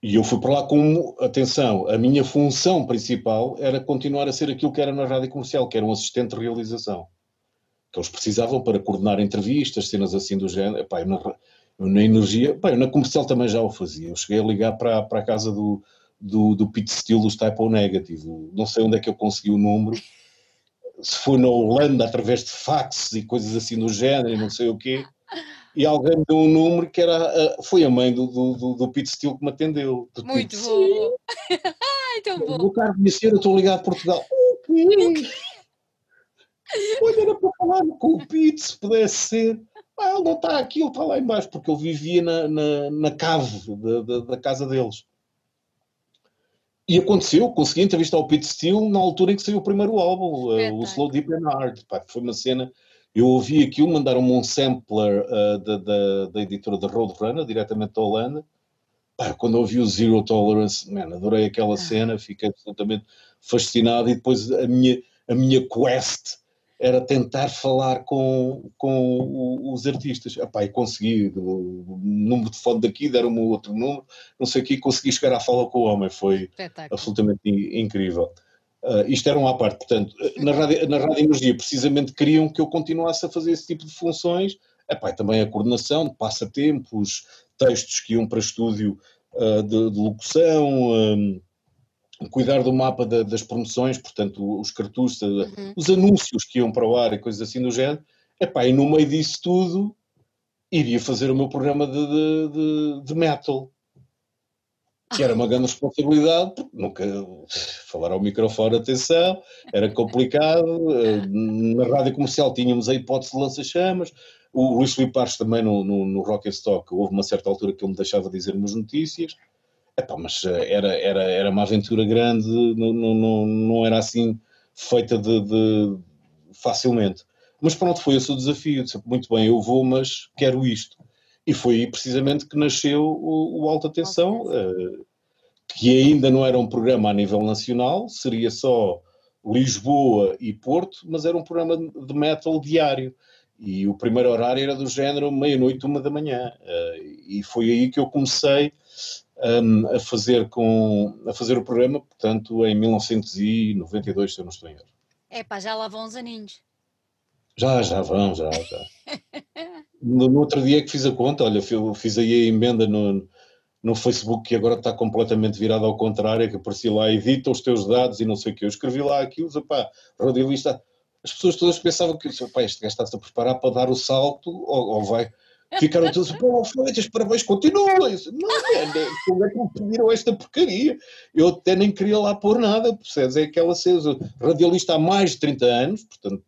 E eu fui para lá com, atenção, a minha função principal era continuar a ser aquilo que era na Rádio Comercial, que era um assistente de realização, que eles precisavam para coordenar entrevistas, cenas assim do género. Epá, eu na Energia, bem, eu na Comercial também já o fazia. Eu cheguei a ligar para a casa do Pete Steele, dos Typo Negative. Não sei onde é que eu consegui o número, se foi na Holanda, através de fax e coisas assim do género, não sei o quê. E alguém me deu um número que era... Foi a mãe do Pete Steele que me atendeu. Muito bom! Ai, tão bom! O Carlos disse: eu estou ligado a Portugal. O quê? Olha, era para falar com o Pete, se pudesse ser. Ah, ele não está aqui, ele está lá embaixo, porque ele vivia na cave da casa deles. E aconteceu, consegui entrevistar o Pete Steele na altura em que saiu o primeiro álbum, o Slow, Deep and Hard. Pá, foi uma cena... Eu ouvi aquilo, mandaram-me um sampler da editora da Roadrunner, diretamente da Holanda. Pá, quando ouvi o Zero Tolerance, man, adorei aquela cena, fiquei absolutamente fascinado. E depois a minha quest era tentar falar com os artistas. Ah, pá, e consegui, o número de fone daqui, deram-me outro número, não sei o que, consegui chegar à fala com o homem, foi absolutamente incrível. Isto era um à parte, portanto, na Rádio Energia precisamente queriam que eu continuasse a fazer esse tipo de funções. Epá, e também a coordenação de passatempos, textos que iam para estúdio de locução, cuidar do mapa das promoções, portanto os cartuchos, os anúncios que iam para o ar e coisas assim do género. Epá, e no meio disso tudo iria fazer o meu programa de metal, que era uma grande responsabilidade, porque nunca falar ao microfone, atenção, era complicado. Na Rádio Comercial tínhamos a hipótese de lança-chamas. O Luís Filipe Barros também no Rock and Stock, houve uma certa altura que ele me deixava dizer umas notícias. Epá, mas era uma aventura grande, não era assim feita facilmente. Mas pronto, foi esse o desafio. Eu disse: muito bem, eu vou, mas quero isto. E foi aí precisamente que nasceu o Alta Tensão, que ainda não era um programa a nível nacional, seria só Lisboa e Porto, mas era um programa de metal diário. E o primeiro horário era do género meia-noite, 1 da manhã. E foi aí que eu comecei a fazer o programa, portanto, em 1992, se eu não estou em erro. Epá, já lá vão uns aninhos. Já vão. No outro dia que fiz a conta, olha, fiz aí a emenda no Facebook, que agora está completamente virada ao contrário, que apareci lá: edita os teus dados e não sei o que. Eu escrevi lá aquilo, pá, radialista. As pessoas todas pensavam que, pá, este gajo está-se a preparar para dar o salto, ou vai... Ficaram todos, pô, Freitas, parabéns, continua. Eu disse: não, como é que me pediram esta porcaria? Eu até nem queria lá pôr nada, percebes? É aquela coisa, radialista há mais de 30 anos, portanto,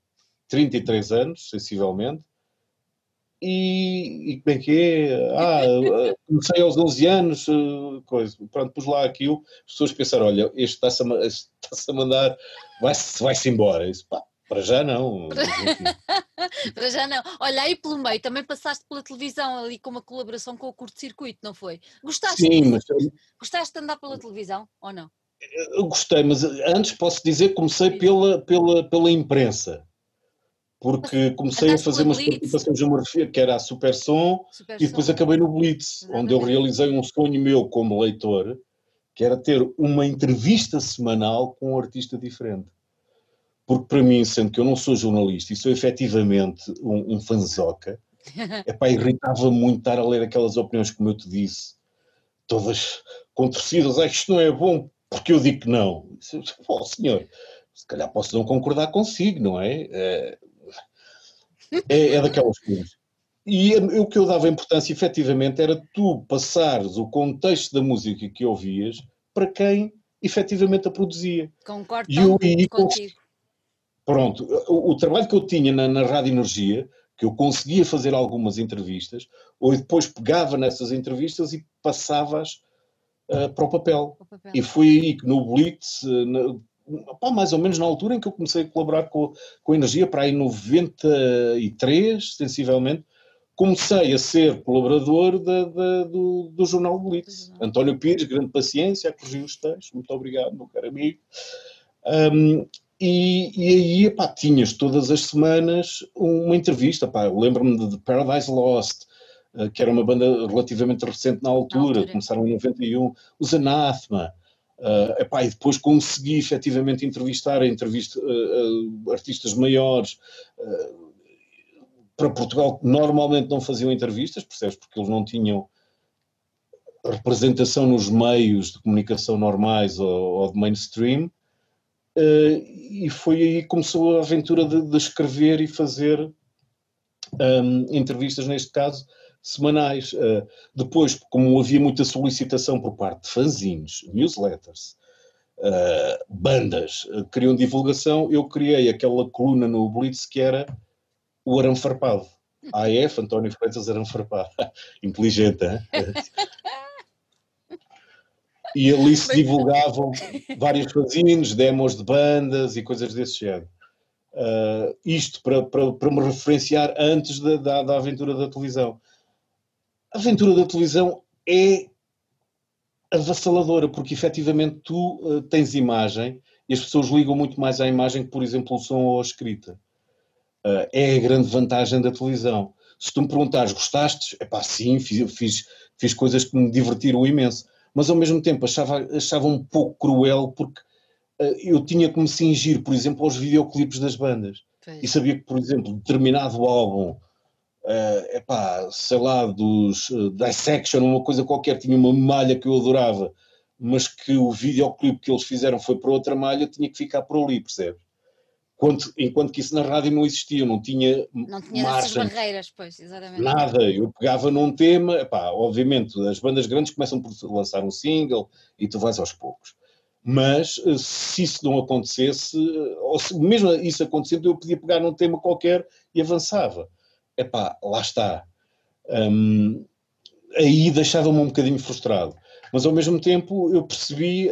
33 anos, sensivelmente. E como é que é? Comecei aos 12 anos, coisa. Pronto, pus lá aquilo. As pessoas pensaram: olha, este está-se a mandar, vai-se embora. Isso, pá, Para já não. Para já não. Olha, aí pelo meio também passaste pela televisão ali com uma colaboração com o curto-circuito, não foi? Gostaste? Sim, mas... Gostaste de andar pela televisão ou não? Eu gostei, mas antes posso dizer que comecei pela imprensa. Porque comecei a fazer umas participações de morfia, que era a Super Som. E depois acabei no Blitz, exatamente, onde eu realizei um sonho meu como leitor, que era ter uma entrevista semanal com um artista diferente. Porque para mim, sendo que eu não sou jornalista e sou efetivamente um fanzoca, irritava muito estar a ler aquelas opiniões, como eu te disse, todas contorcidas, isto não é bom, porque eu digo que não. Bom, senhor, se calhar posso não concordar consigo, não é? É daquelas coisas. E o que eu dava importância, efetivamente, era tu passares o contexto da música que ouvias para quem, efetivamente, a produzia. Concordo contigo. Pronto, o trabalho que eu tinha na Rádio Energia, que eu conseguia fazer algumas entrevistas, ou depois pegava nessas entrevistas e passava-as para o papel. E foi aí que no Blitz, mais ou menos na altura em que eu comecei a colaborar com a Energia, para aí 93, sensivelmente, comecei a ser colaborador do jornal Blitz. António Pires, grande paciência, a corrigir os textos, muito obrigado, meu caro amigo. E aí, tinhas todas as semanas uma entrevista, lembro-me de Paradise Lost, que era uma banda relativamente recente na altura. Começaram em 91, os Anathema, e depois consegui efetivamente entrevistar artistas maiores. Para Portugal normalmente não faziam entrevistas, percebes, porque eles não tinham representação nos meios de comunicação normais ou de mainstream. E foi aí que começou a aventura de escrever e fazer entrevistas, neste caso, semanais. Depois, como havia muita solicitação por parte de fanzines, newsletters, bandas queriam divulgação, eu criei aquela coluna no Blitz que era o Arame Farpado. AF, António Freitas Arame Farpado. Inteligente, hein? E ali se divulgavam vários fanzines, demos de bandas e coisas desse género. Isto para me referenciar antes da aventura da televisão. A aventura da televisão é avassaladora, porque efetivamente tu tens imagem e as pessoas ligam muito mais à imagem que, por exemplo, o som ou a escrita. É a grande vantagem da televisão. Se tu me perguntares, gostaste? Sim, fiz coisas que me divertiram imenso. Mas ao mesmo tempo achava um pouco cruel, porque eu tinha que me cingir, por exemplo, aos videoclipes das bandas. Sim. E sabia que, por exemplo, determinado álbum, dos Dissection, uma coisa qualquer, tinha uma malha que eu adorava, mas que o videoclipe que eles fizeram foi para outra malha, tinha que ficar por ali, percebes? Enquanto que isso na rádio não existia, não tinha margem, essas barreiras, pois, exatamente. Nada, eu pegava num tema, obviamente as bandas grandes começam por lançar um single e tu vais aos poucos, mas se isso não acontecesse, ou se mesmo isso acontecendo, eu podia pegar num tema qualquer e avançava, lá está, aí deixava-me um bocadinho frustrado, mas ao mesmo tempo eu percebi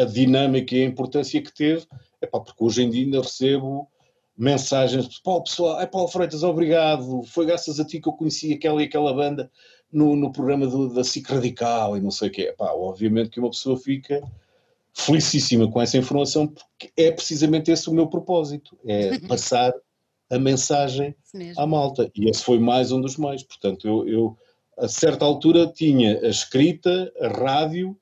a dinâmica e a importância que teve. Porque hoje em dia ainda recebo mensagens de pessoal, Paulo Freitas, obrigado, foi graças a ti que eu conheci aquela e aquela banda no programa da SIC Radical e não sei o quê. Obviamente que uma pessoa fica felicíssima com essa informação, porque é precisamente esse o meu propósito, é passar a mensagem à malta. E esse foi mais um dos meios. Portanto, eu a certa altura tinha a escrita, a rádio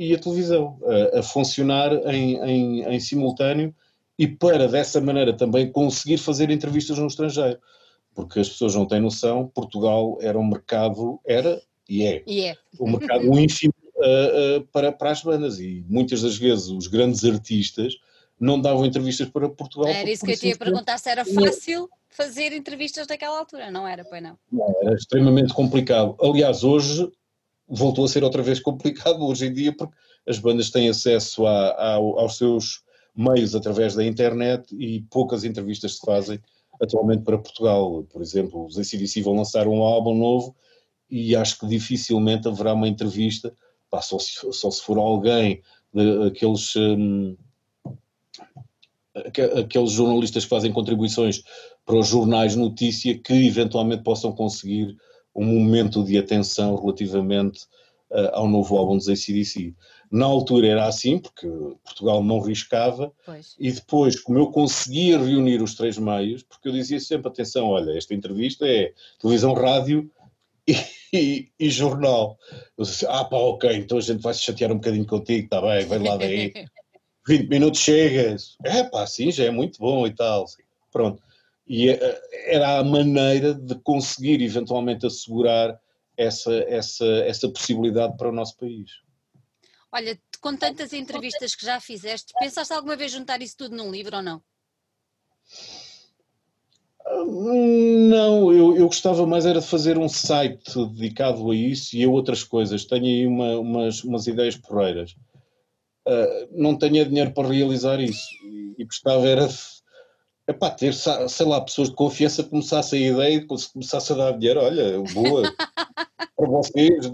e a televisão a funcionar em simultâneo, e para dessa maneira também conseguir fazer entrevistas no estrangeiro, porque as pessoas não têm noção, Portugal era um mercado, um mercado ínfimo para as bandas, e muitas das vezes os grandes artistas não davam entrevistas para Portugal. Era isso que eu te ia perguntar, se era fácil fazer entrevistas naquela altura, não era, pois não? Não, era extremamente complicado, aliás hoje voltou a ser outra vez complicado hoje em dia, porque as bandas têm acesso aos seus meios através da internet e poucas entrevistas se fazem atualmente para Portugal. Por exemplo, os AC/DC vão lançar um álbum novo e acho que dificilmente haverá uma entrevista, só se for alguém daqueles aqueles jornalistas que fazem contribuições para os jornais notícia que eventualmente possam conseguir um momento de atenção relativamente ao novo álbum dos AC/DC. Na altura era assim, porque Portugal não riscava, pois. E depois, como eu conseguia reunir os três meios, porque eu dizia sempre, atenção, olha, esta entrevista é televisão, rádio e jornal. Eu disse, ok, então a gente vai se chatear um bocadinho contigo, está bem, vai lá daí, 20 minutos chegas, sim, já é muito bom e tal, assim. Pronto. E era a maneira de conseguir eventualmente assegurar essa possibilidade para o nosso país. Olha, com tantas entrevistas que já fizeste, pensaste alguma vez juntar isso tudo num livro ou não? Não, eu gostava mais era de fazer um site dedicado a isso e a outras coisas. Tenho aí umas ideias porreiras. Não tenho dinheiro para realizar isso e gostava era de... ter, sei lá, pessoas de confiança que começassem a ideia, que começassem a dar dinheiro, olha, boa, para vocês,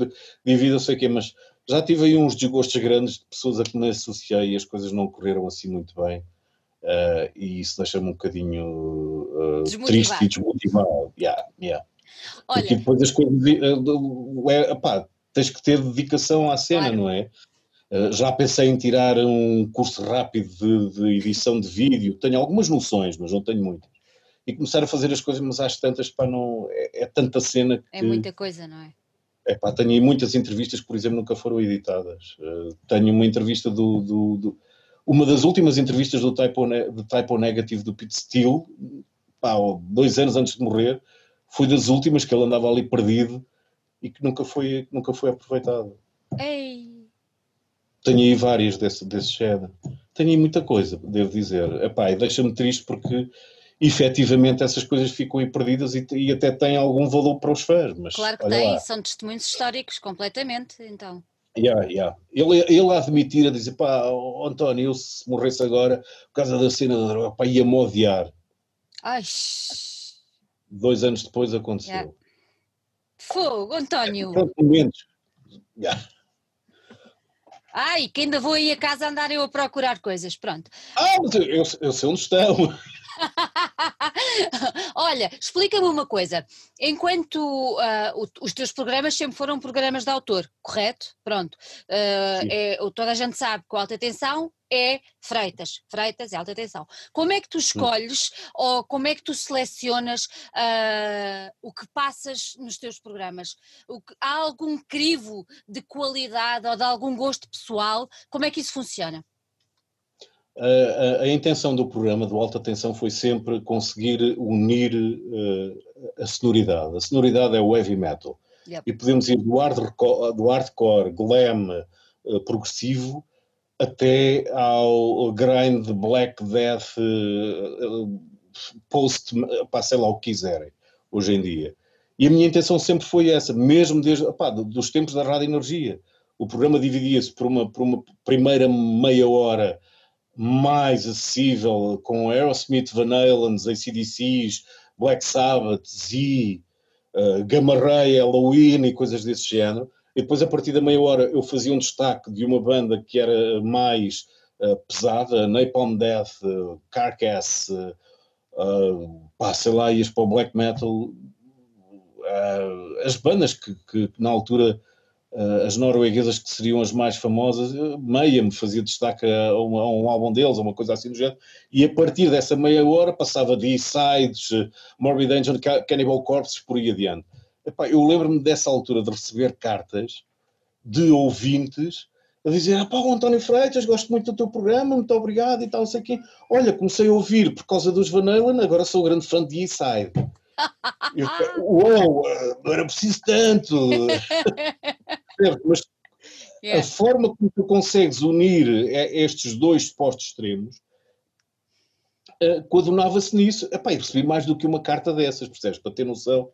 divido, sei o quê, mas já tive aí uns desgostos grandes de pessoas a que me associei e as coisas não correram assim muito bem, e isso deixa-me um bocadinho triste e desmotivado. Olha, porque depois as coisas, tens que ter dedicação à cena, claro. Não é? Já pensei em tirar um curso rápido de edição de vídeo, tenho algumas noções, mas não tenho muitas. E começar a fazer as coisas, mas às tantas, não, é tanta cena que... É muita coisa, não é? Tenho muitas entrevistas que, por exemplo, nunca foram editadas. Tenho uma entrevista uma das últimas entrevistas do Typo Negative do Pete Steele, 2 anos antes de morrer, foi das últimas que ele andava ali perdido e que nunca foi aproveitada. Ei! Tenho aí várias desse género. Tenho aí muita coisa, devo dizer. E deixa-me triste porque, efetivamente, essas coisas ficam aí perdidas e até têm algum valor para os fãs. Mas, claro que tem, são testemunhos históricos, completamente, então. Ele a admitir, a dizer, António, eu se morresse agora, por causa da cena da droga, ia-me odiar. 2 anos depois aconteceu. Fogo, António! Que ainda vou aí a casa andar eu a procurar coisas, pronto. Mas eu sei onde estão. Olha, explica-me uma coisa. Enquanto os teus programas sempre foram programas de autor, correto? Pronto. Toda a gente sabe que a alta tensão é Freitas. Freitas é alta tensão. Como é que tu escolhes ou como é que tu selecionas o que passas nos teus programas? Há algum crivo de qualidade ou de algum gosto pessoal? Como é que isso funciona? A intenção do programa do Alta Tensão foi sempre conseguir unir a sonoridade. A sonoridade é o heavy metal. Yep. E podemos ir do hardcore, glam, progressivo, até ao grind, black death, post, sei lá o que quiserem, hoje em dia. E a minha intenção sempre foi essa, mesmo desde dos tempos da Rádio Energia. O programa dividia-se por uma primeira meia hora mais acessível, com Aerosmith, Van Halen, AC/DCs, Black Sabbath, Gamma Ray, Halloween e coisas desse género. E depois, a partir da meia hora, eu fazia um destaque de uma banda que era mais pesada, Napalm Death, Carcass, ias para o black metal. As bandas que na altura... as norueguesas que seriam as mais famosas, meia me fazia destaque a um álbum deles, a uma coisa assim do género, e a partir dessa meia hora passava de sides, Morbid Angel, Cannibal Corpse, por aí adiante. Eu lembro-me dessa altura de receber cartas de ouvintes a dizer, António Freitas, gosto muito do teu programa, muito obrigado e tal, não sei o quê. Olha, comecei a ouvir por causa dos Van Halen, agora sou grande fã de E-Side. Uou, era preciso tanto... Mas a forma como tu consegues unir estes dois postos extremos, coadunava-se nisso. E recebi mais do que uma carta dessas, percebes? Para ter noção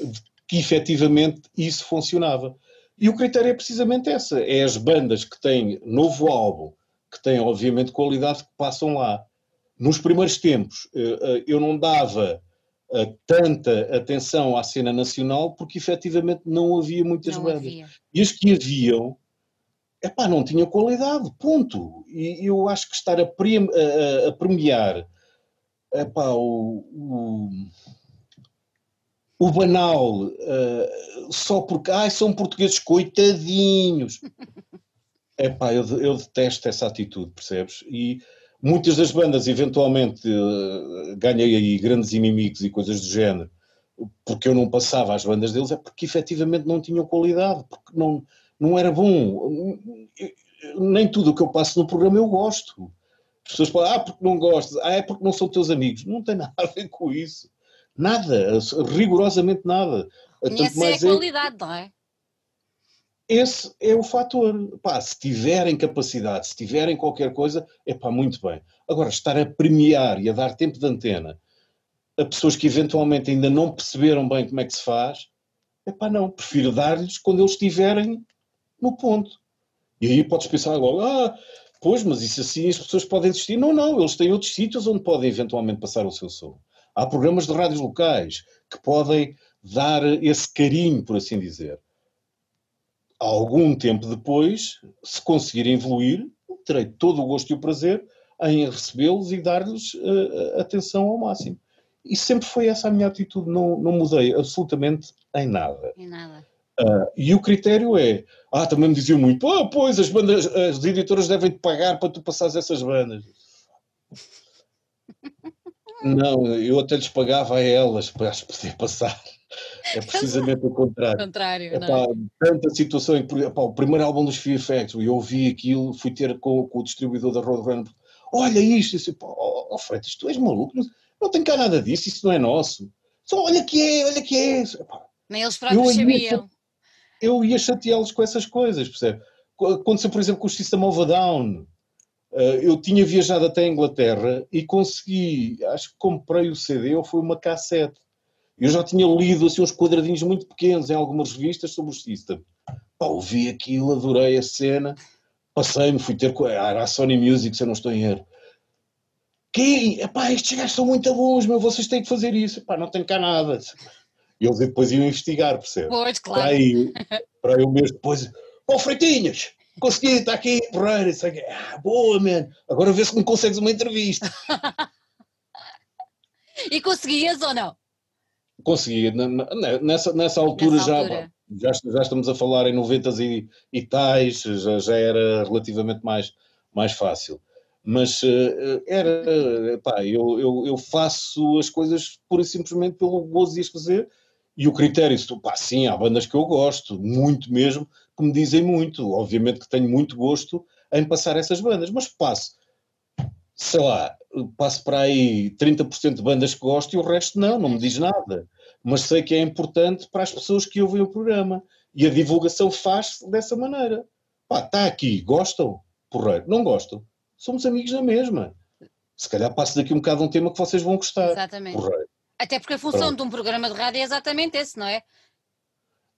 de que efetivamente isso funcionava. E o critério é precisamente essa. É as bandas que têm novo álbum, que têm obviamente qualidade, que passam lá. Nos primeiros tempos eu não dava tanta atenção à cena nacional porque efetivamente não havia muitas bandas. E as que haviam epá, não tinha qualidade, ponto. E eu acho que estar a premiar, epá, o banal, só porque, ai, são portugueses, coitadinhos. Epá, eu detesto essa atitude, percebes? E muitas das bandas, eventualmente, ganhei aí grandes inimigos e coisas do género, porque eu não passava às bandas deles, é porque efetivamente não tinham qualidade, porque não era bom. Nem tudo o que eu passo no programa eu gosto. As pessoas falam, ah, porque não gostas, ah, é porque não são teus amigos. Não tem nada a ver com isso. Nada, rigorosamente nada. Essa é a qualidade, não é? Esse é o fator. Pá, se tiverem capacidade, se tiverem qualquer coisa, é pá, muito bem. Agora, estar a premiar e a dar tempo de antena a pessoas que eventualmente ainda não perceberam bem como é que se faz, é pá, não, prefiro dar-lhes quando eles estiverem no ponto. E aí podes pensar logo, ah, pois, mas isso assim as pessoas podem desistir. Não, não, eles têm outros sítios onde podem eventualmente passar o seu som. Há programas de rádios locais que podem dar esse carinho, por assim dizer. Algum tempo depois, se conseguirem evoluir, terei todo o gosto e o prazer em recebê-los e dar-lhes atenção ao máximo. E sempre foi essa a minha atitude, não mudei absolutamente em nada. Em nada. E o critério é, também me diziam muito, pois, as bandas, as editoras devem-te pagar para tu passares essas bandas. Não, eu até lhes pagava a elas para as poder passar. É precisamente o contrário. Epá, não. Tanta situação em que, epá, o primeiro álbum dos Fear Factory, eu ouvi aquilo, fui ter com o distribuidor da Roadrunner, olha isto, disse, oh Freitas, tu és maluco, não tem cá nada disso, isso não é nosso. Só olha que é. Epá, nem eles próprios sabiam. Eu ia chateá-los com essas coisas, percebe? Aconteceu, por exemplo, com o System of a Down. Eu tinha viajado até a Inglaterra e consegui, acho que comprei o CD ou foi uma cassete. Eu já tinha lido assim, uns quadradinhos muito pequenos em algumas revistas sobre o System. Pá, ouvi aquilo, adorei a cena, passei-me, fui ter com a Sony Music, se eu não estou em erro. Que? Epá, estes gajos são muito bons, meu, vocês têm que fazer isso. Epá, não tenho cá nada. E eles depois iam investigar, percebe? Pois, claro. Para aí um mês depois, Freitinhas, consegui, está aqui, porra, isso aqui. Boa, man, agora vê se me consegues uma entrevista. E conseguias ou não? Conseguia, nessa altura. Já estamos a falar em 90s e tais, já era relativamente mais fácil. Mas era, pá, eu faço as coisas pura e simplesmente pelo gozo de as fazer, e o critério, pá, sim, há bandas que eu gosto, muito mesmo, que me dizem muito, obviamente que tenho muito gosto em passar essas bandas, mas passo, sei lá, passo para aí 30% de bandas que gosto e o resto não me diz nada. Mas sei que é importante para as pessoas que ouvem o programa. E a divulgação faz-se dessa maneira. Pá, está aqui, gostam? Porreiro. Não gostam? Somos amigos na mesma. Se calhar passo daqui um bocado um tema que vocês vão gostar. Exatamente. Porreiro. Até porque a função de um programa de rádio é exatamente esse, não é?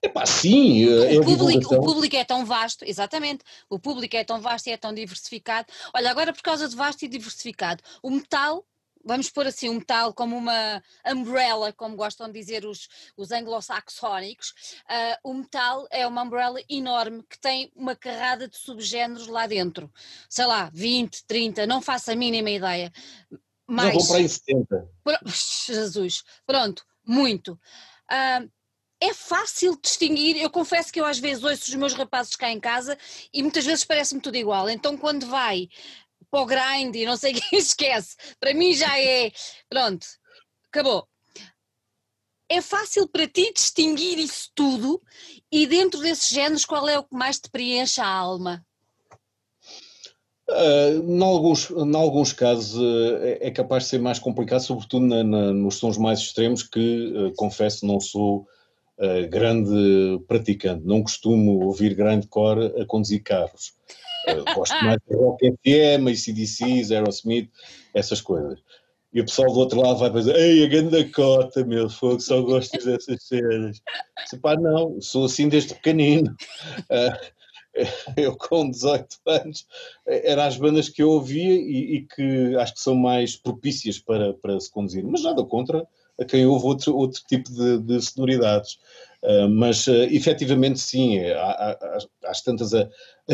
Epá, sim, o público é tão vasto, exatamente, o público é tão vasto e é tão diversificado. Olha, agora por causa de vasto e diversificado, o metal, vamos pôr assim, o metal como uma umbrella, como gostam de dizer os anglo-saxónicos, o metal é uma umbrella enorme que tem uma carrada de subgéneros lá dentro, sei lá, 20, 30, não faço a mínima ideia. Mais, já vou para aí 70. Jesus, pronto, muito. É fácil distinguir, eu confesso que eu às vezes ouço os meus rapazes cá em casa e muitas vezes parece-me tudo igual, então quando vai para o grind e não sei quem esquece, para mim já é, pronto, acabou. É fácil para ti distinguir isso tudo e dentro desses géneros qual é o que mais te preenche a alma? Em alguns casos é capaz de ser mais complicado, sobretudo nos sons mais extremos que, confesso, não sou... grande praticante, não costumo ouvir grindcore a conduzir carros. Gosto mais de Rock FM, AC/DC, Aerosmith, essas coisas. E o pessoal do outro lado vai dizer: ei, a ganda cota, meu fogo, só gostas dessas cenas. Pá, não, sou assim desde pequenino. Eu com 18 anos, eram as bandas que eu ouvia e que acho que são mais propícias para se conduzir, mas nada contra a quem ouve outro tipo de sonoridades. Mas efetivamente sim, às tantas a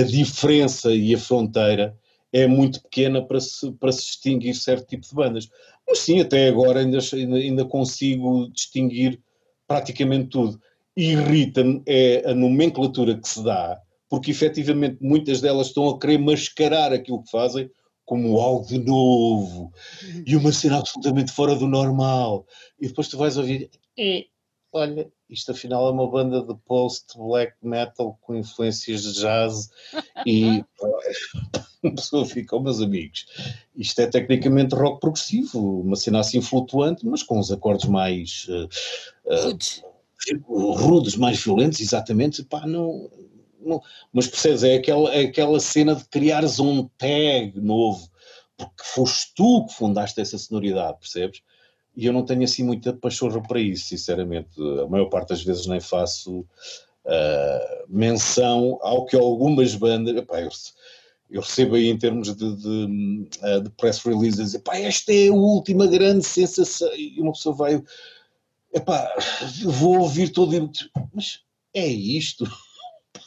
diferença e a fronteira é muito pequena para se distinguir certo tipo de bandas. Mas sim, até agora ainda consigo distinguir praticamente tudo. Irrita-me é a nomenclatura que se dá, porque efetivamente muitas delas estão a querer mascarar aquilo que fazem como algo de novo e uma cena absolutamente fora do normal. E depois tu vais ouvir, olha, isto afinal é uma banda de post-black metal com influências de jazz e a pessoa fica, meus amigos, isto é tecnicamente rock progressivo, uma cena assim flutuante, mas com os acordes mais rudes, mais violentos, exatamente, pá, não. Mas percebes, é aquela cena de criares um tag novo, porque foste tu que fundaste essa sonoridade, percebes? E eu não tenho assim muita pachorra para isso, sinceramente. A maior parte das vezes nem faço menção ao que algumas bandas... Epá, eu recebo aí em termos de press releases, epá, esta é a última grande sensação, e uma pessoa vai... Epá, vou ouvir todo... Mas é isto...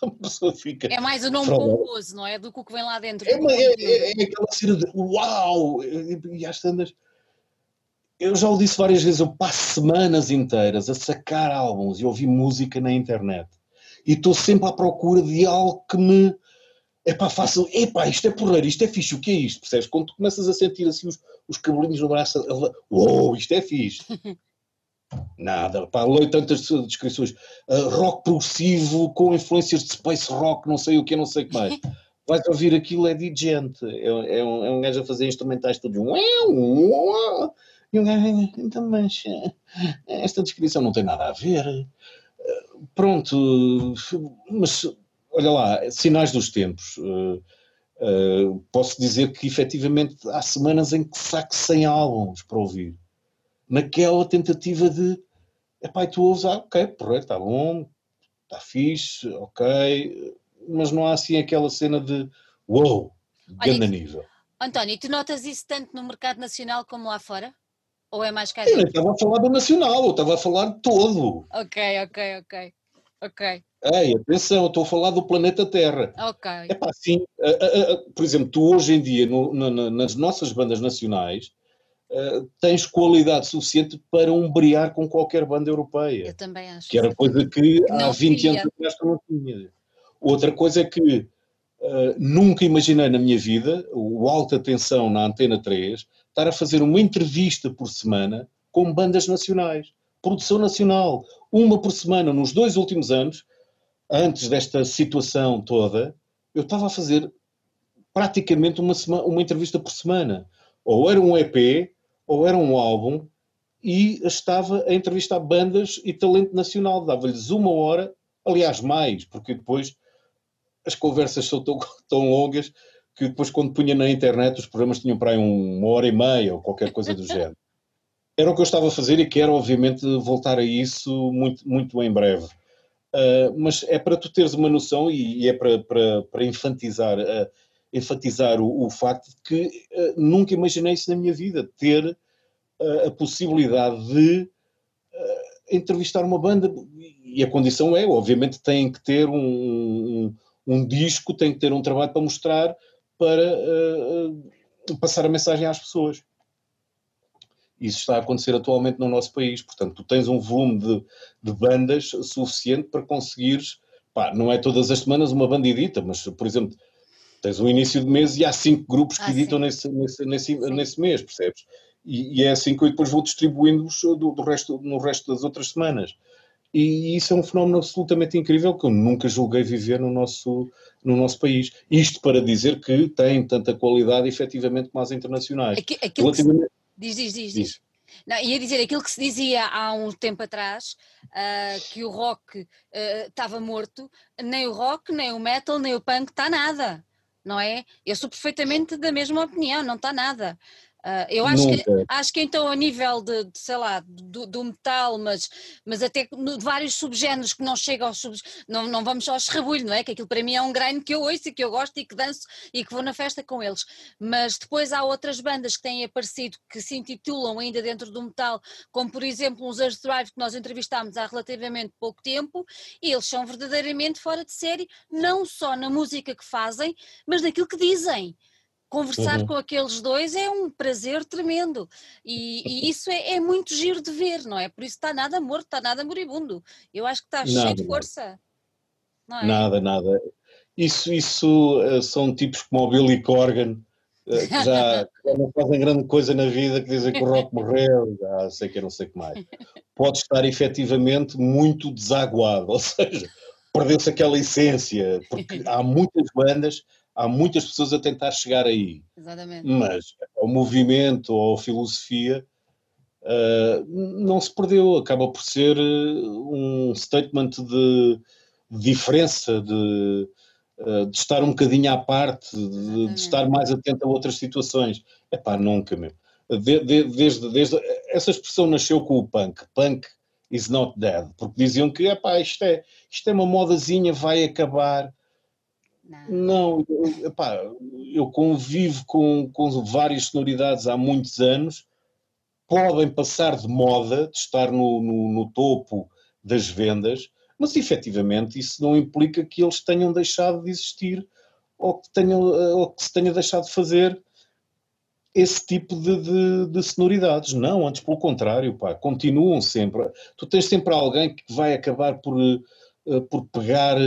A pessoa fica... É mais o nome pomposo, não é? Do que o que vem lá dentro. É aquela cena de uau! E às tantas... Eu já o disse várias vezes, eu passo semanas inteiras a sacar álbuns e ouvir música na internet. E estou sempre à procura de algo que me... Epá, faça... Epá, isto é porreiro, isto é fixe, o que é isto? Percebes? Quando tu começas a sentir assim os cabelinhos no braço... Uou, isto é fixe! Nada, pá, leio tantas descrições, rock progressivo com influências de space rock, não sei o que, não sei o que mais. Vais ouvir aquilo, é digente, é um gajo a fazer instrumentais todos, e um gajo, então, mas esta descrição não tem nada a ver, pronto, mas olha lá, sinais dos tempos, posso dizer que efetivamente há semanas em que saco 100 álbuns para ouvir. Naquela tentativa de, epá, tu ouves, ok, porreiro, está bom, está fixe, ok, mas não há assim aquela cena de, uou, grande nível. António, tu notas isso tanto no mercado nacional como lá fora? Ou é mais caro? Eu não estava a falar do nacional, eu estava a falar de todo. Ok. Ei, atenção, estou a falar do planeta Terra. Ok. Epá, sim, por exemplo, tu hoje em dia, nas nossas bandas nacionais, tens qualidade suficiente para umbrear com qualquer banda europeia. Eu também acho. Que era coisa que há 20 anos atrás não tinha. Outra coisa que nunca imaginei na minha vida, o Alta Tensão na Antena 3, estar a fazer uma entrevista por semana com bandas nacionais. Produção nacional. Uma por semana. Nos 2 últimos anos, antes desta situação toda, eu estava a fazer praticamente uma entrevista por semana. Ou era um EP... ou era um álbum, e estava a entrevistar bandas e talento nacional, dava-lhes 1 hora, aliás mais, porque depois as conversas são tão longas que depois quando punha na internet os programas tinham para aí 1h30 ou qualquer coisa do género. Era o que eu estava a fazer e quero obviamente voltar a isso muito, muito em breve, mas é para tu teres uma noção e é para enfatizar o facto de que nunca imaginei isso na minha vida, ter a possibilidade de entrevistar uma banda, e a condição é, obviamente, tem que ter um disco, tem que ter um trabalho para mostrar, para passar a mensagem às pessoas. Isso está a acontecer atualmente no nosso país, portanto, tu tens um volume de bandas suficiente para conseguires, pá, não é todas as semanas uma banda edita, mas, por exemplo... Tens um início de mês e há 5 grupos que editam nesse mês, percebes? E é assim que eu depois vou distribuindo-os no resto das outras semanas. E isso é um fenómeno absolutamente incrível que eu nunca julguei viver no nosso país. Isto para dizer que tem tanta qualidade, efetivamente, como as internacionais. Relativamente... Diz. Não, ia dizer, aquilo que se dizia há um tempo atrás, que o rock estava morto, nem o rock, nem o metal, nem o punk está nada. Não é? Eu sou perfeitamente da mesma opinião, não está nada. Eu acho que então a nível de sei lá, do metal, mas até de vários subgéneros que não chega aos não vamos aos rebulho, não é? Que aquilo para mim é um grind que eu ouço e que eu gosto e que danço e que vou na festa com eles. Mas depois há outras bandas que têm aparecido que se intitulam ainda dentro do metal, como por exemplo os Earth Drive, que nós entrevistámos há relativamente pouco tempo, e eles são verdadeiramente fora de série, não só na música que fazem, mas naquilo que dizem. Conversar com aqueles dois é um prazer tremendo e isso é muito giro de ver, não é? Por isso está nada morto, está nada moribundo. Eu acho que está cheio de força. Não é? Nada. Isso são tipos como o Billy Corgan, que já não fazem grande coisa na vida, que dizem que o rock morreu, já sei que não sei o que mais. Pode estar efetivamente muito desaguado, ou seja, perdeu-se aquela essência, porque há muitas bandas... Há muitas pessoas a tentar chegar aí. Exatamente. Mas o movimento ou a filosofia não se perdeu. Acaba por ser um statement de diferença, de estar um bocadinho à parte, de estar mais atento a outras situações. Epá, nunca mesmo. Desde essa expressão nasceu com o punk. Punk is not dead. Porque diziam que epá, isto é uma modazinha, vai acabar... Não, epá, eu convivo com várias sonoridades há muitos anos, podem passar de moda, de estar no topo das vendas, mas efetivamente isso não implica que eles tenham deixado de existir ou que se tenha deixado de fazer esse tipo de sonoridades. Não, antes pelo contrário, pá, continuam sempre. Tu tens sempre alguém que vai acabar por pegar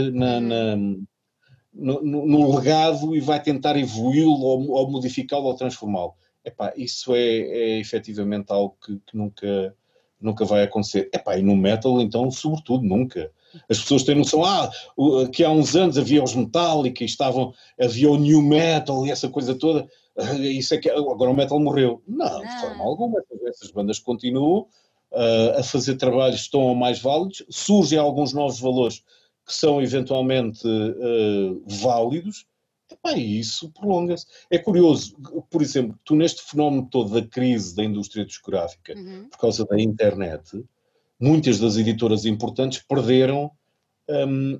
no legado e vai tentar evoluí-lo ou modificá-lo ou transformá-lo. Epá, isso é efetivamente algo que nunca vai acontecer. Epá, e no metal então sobretudo nunca. As pessoas têm noção que há uns anos havia os Metallica e havia o New Metal e essa coisa toda, isso é que agora o metal morreu. Não, de forma alguma, essas bandas continuam a fazer trabalhos tão ou mais válidos, surgem alguns novos valores que são eventualmente válidos, e isso prolonga-se. É curioso, por exemplo, tu neste fenómeno todo da crise da indústria discográfica, por causa da internet, muitas das editoras importantes perderam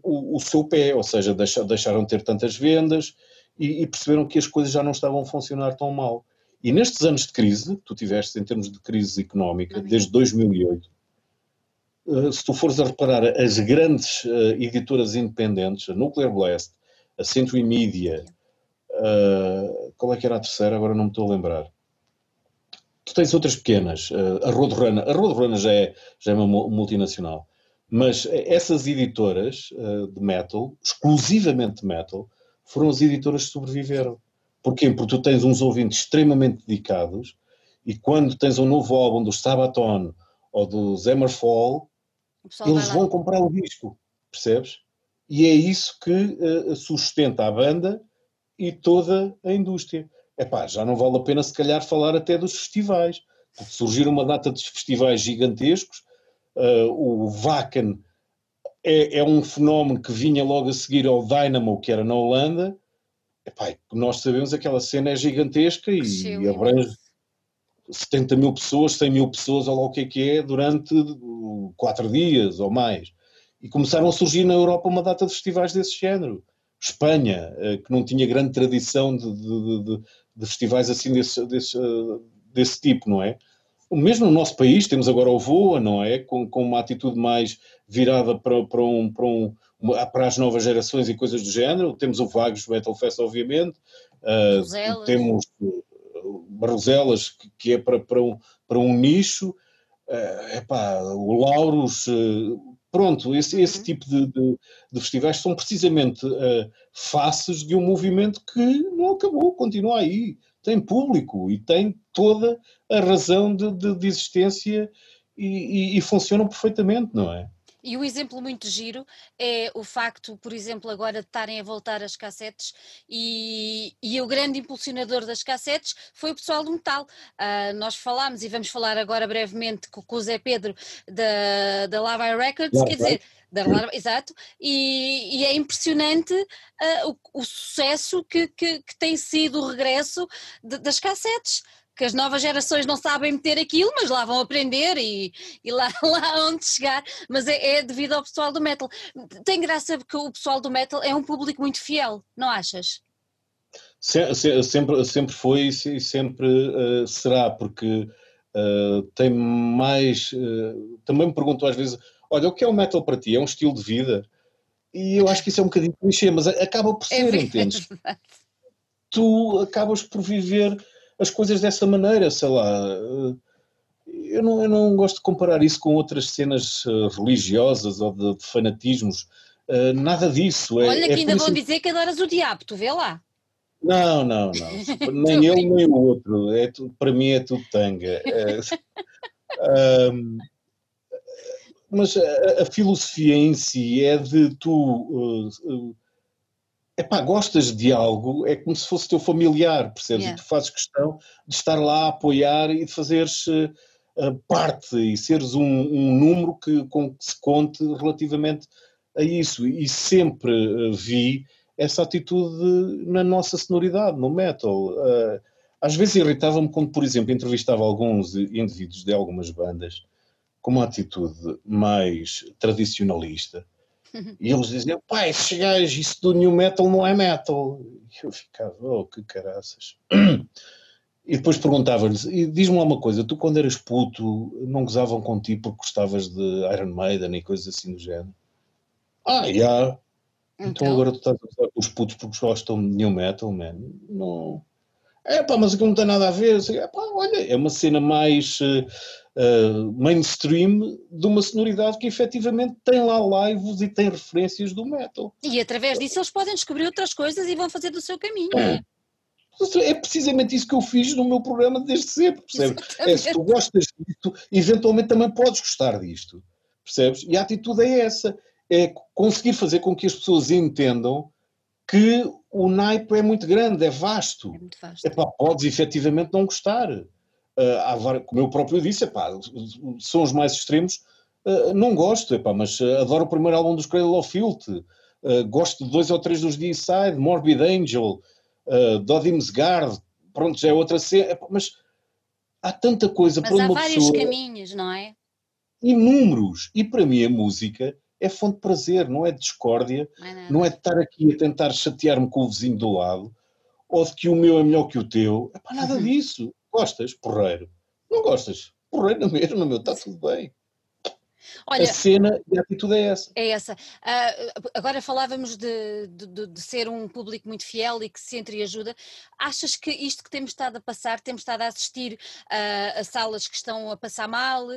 o seu pé, ou seja, deixaram de ter tantas vendas e perceberam que as coisas já não estavam a funcionar tão mal. E nestes anos de crise, que tu tiveste em termos de crise económica, desde 2008, se tu fores a reparar, as grandes editoras independentes, a Nuclear Blast, a Century Media, qual é que era a terceira? Agora não me estou a lembrar. Tu tens outras pequenas, a Roadrunner. A Roadrunner já é uma multinacional. Mas essas editoras de metal, exclusivamente de metal, foram as editoras que sobreviveram. Porquê? Porque tu tens uns ouvintes extremamente dedicados e quando tens um novo álbum do Sabaton ou do Hammerfall, eles vão comprar o disco, percebes? E é isso que sustenta a banda e toda a indústria. Epá, já não vale a pena se calhar falar até dos festivais, porque surgiram uma data de festivais gigantescos, o Wacken é um fenómeno que vinha logo a seguir ao Dynamo, que era na Holanda. Epá, nós sabemos que aquela cena é gigantesca e abrange 70 mil pessoas, 100 mil pessoas, ou lá o que é, durante 4 dias ou mais. E começaram a surgir na Europa uma data de festivais desse género. Espanha, que não tinha grande tradição de festivais assim desse tipo, não é? Mesmo no nosso país, temos agora o Voa, não é? Com uma atitude mais virada para as novas gerações e coisas do género. Temos o Vagos Metal Fest, obviamente. Temos... Barroselas, que é para um nicho, epá, o Lauros, pronto, esse tipo de festivais são precisamente faces de um movimento que não acabou, continua aí, tem público e tem toda a razão de existência e funcionam perfeitamente, não é? E um exemplo muito giro é o facto, por exemplo, agora de estarem a voltar as cassetes e o grande impulsionador das cassetes foi o pessoal do metal. Nós falámos e vamos falar agora brevemente com o Zé Pedro da Live Records, quer dizer... da relarva, exato, e é impressionante o sucesso que tem sido o regresso das cassetes, que as novas gerações não sabem meter aquilo, mas lá vão aprender e lá onde chegar, mas é devido ao pessoal do metal. Tem graça porque o pessoal do metal é um público muito fiel, não achas? Sempre foi e sempre será, porque tem mais... também me pergunto às vezes, olha, o que é o metal para ti? É um estilo de vida? E eu acho que isso é um bocadinho clichê, mas acaba por ser, entendes? Tu acabas por viver as coisas dessa maneira, sei lá. Eu não gosto de comparar isso com outras cenas religiosas ou de fanatismos. Nada disso. Olha, que ainda vão dizer que adoras o diabo, tu vê lá. Não. Nem ele, nem o outro. É tudo, para mim é tudo tanga. Mas a filosofia em si é de tu... Epá, gostas de algo, é como se fosse teu familiar, percebes? Yeah. E tu fazes questão de estar lá a apoiar e de fazeres parte e seres um número com que se conte relativamente a isso. E sempre vi essa atitude na nossa sonoridade, no metal. Às vezes irritava-me quando, por exemplo, entrevistava alguns indivíduos de algumas bandas com uma atitude mais tradicionalista. E eles diziam, pá, esses gajos, isso do new metal não é metal. E eu ficava, oh, que caraças. E depois perguntava-lhes, diz-me lá uma coisa, tu quando eras puto não gozavam contigo porque gostavas de Iron Maiden e coisas assim do género? Já. Então agora tu estás a gozar com os putos porque gostam de new metal, man? Não. Mas aquilo não tem nada a ver. Olha, é uma cena mais... mainstream de uma sonoridade que efetivamente tem lá lives e tem referências do metal. E através disso eles podem descobrir outras coisas e vão fazer do seu caminho. É precisamente isso que eu fiz no meu programa desde sempre, percebes? Se tu gostas disto, eventualmente também podes gostar disto, percebes? E a atitude é essa, é conseguir fazer com que as pessoas entendam que o naipe é muito grande, é vasto. É muito vasto. Podes efetivamente não gostar. Como eu próprio disse, sons mais extremos, não gosto, mas adoro o primeiro álbum dos Cradle of Filth, gosto de 2 ou 3 dos D-Side, Morbid Angel, Dodimsgard, pronto, já é outra cena, mas há tanta coisa para uma pessoa. Mas há vários caminhos, não é? Inúmeros, e para mim a música é fonte de prazer, não é de discórdia, não é de estar aqui a tentar chatear-me com o vizinho do lado, ou de que o meu é melhor que o teu, nada disso. Gostas? Porreiro. Não gostas? Porreiro na mesma, meu, está tudo bem. Olha, a cena e a atitude é essa. É essa. Agora falávamos de ser um público muito fiel e que se entreajuda. Achas que isto que temos estado a passar, temos estado a assistir a salas que estão a passar mal,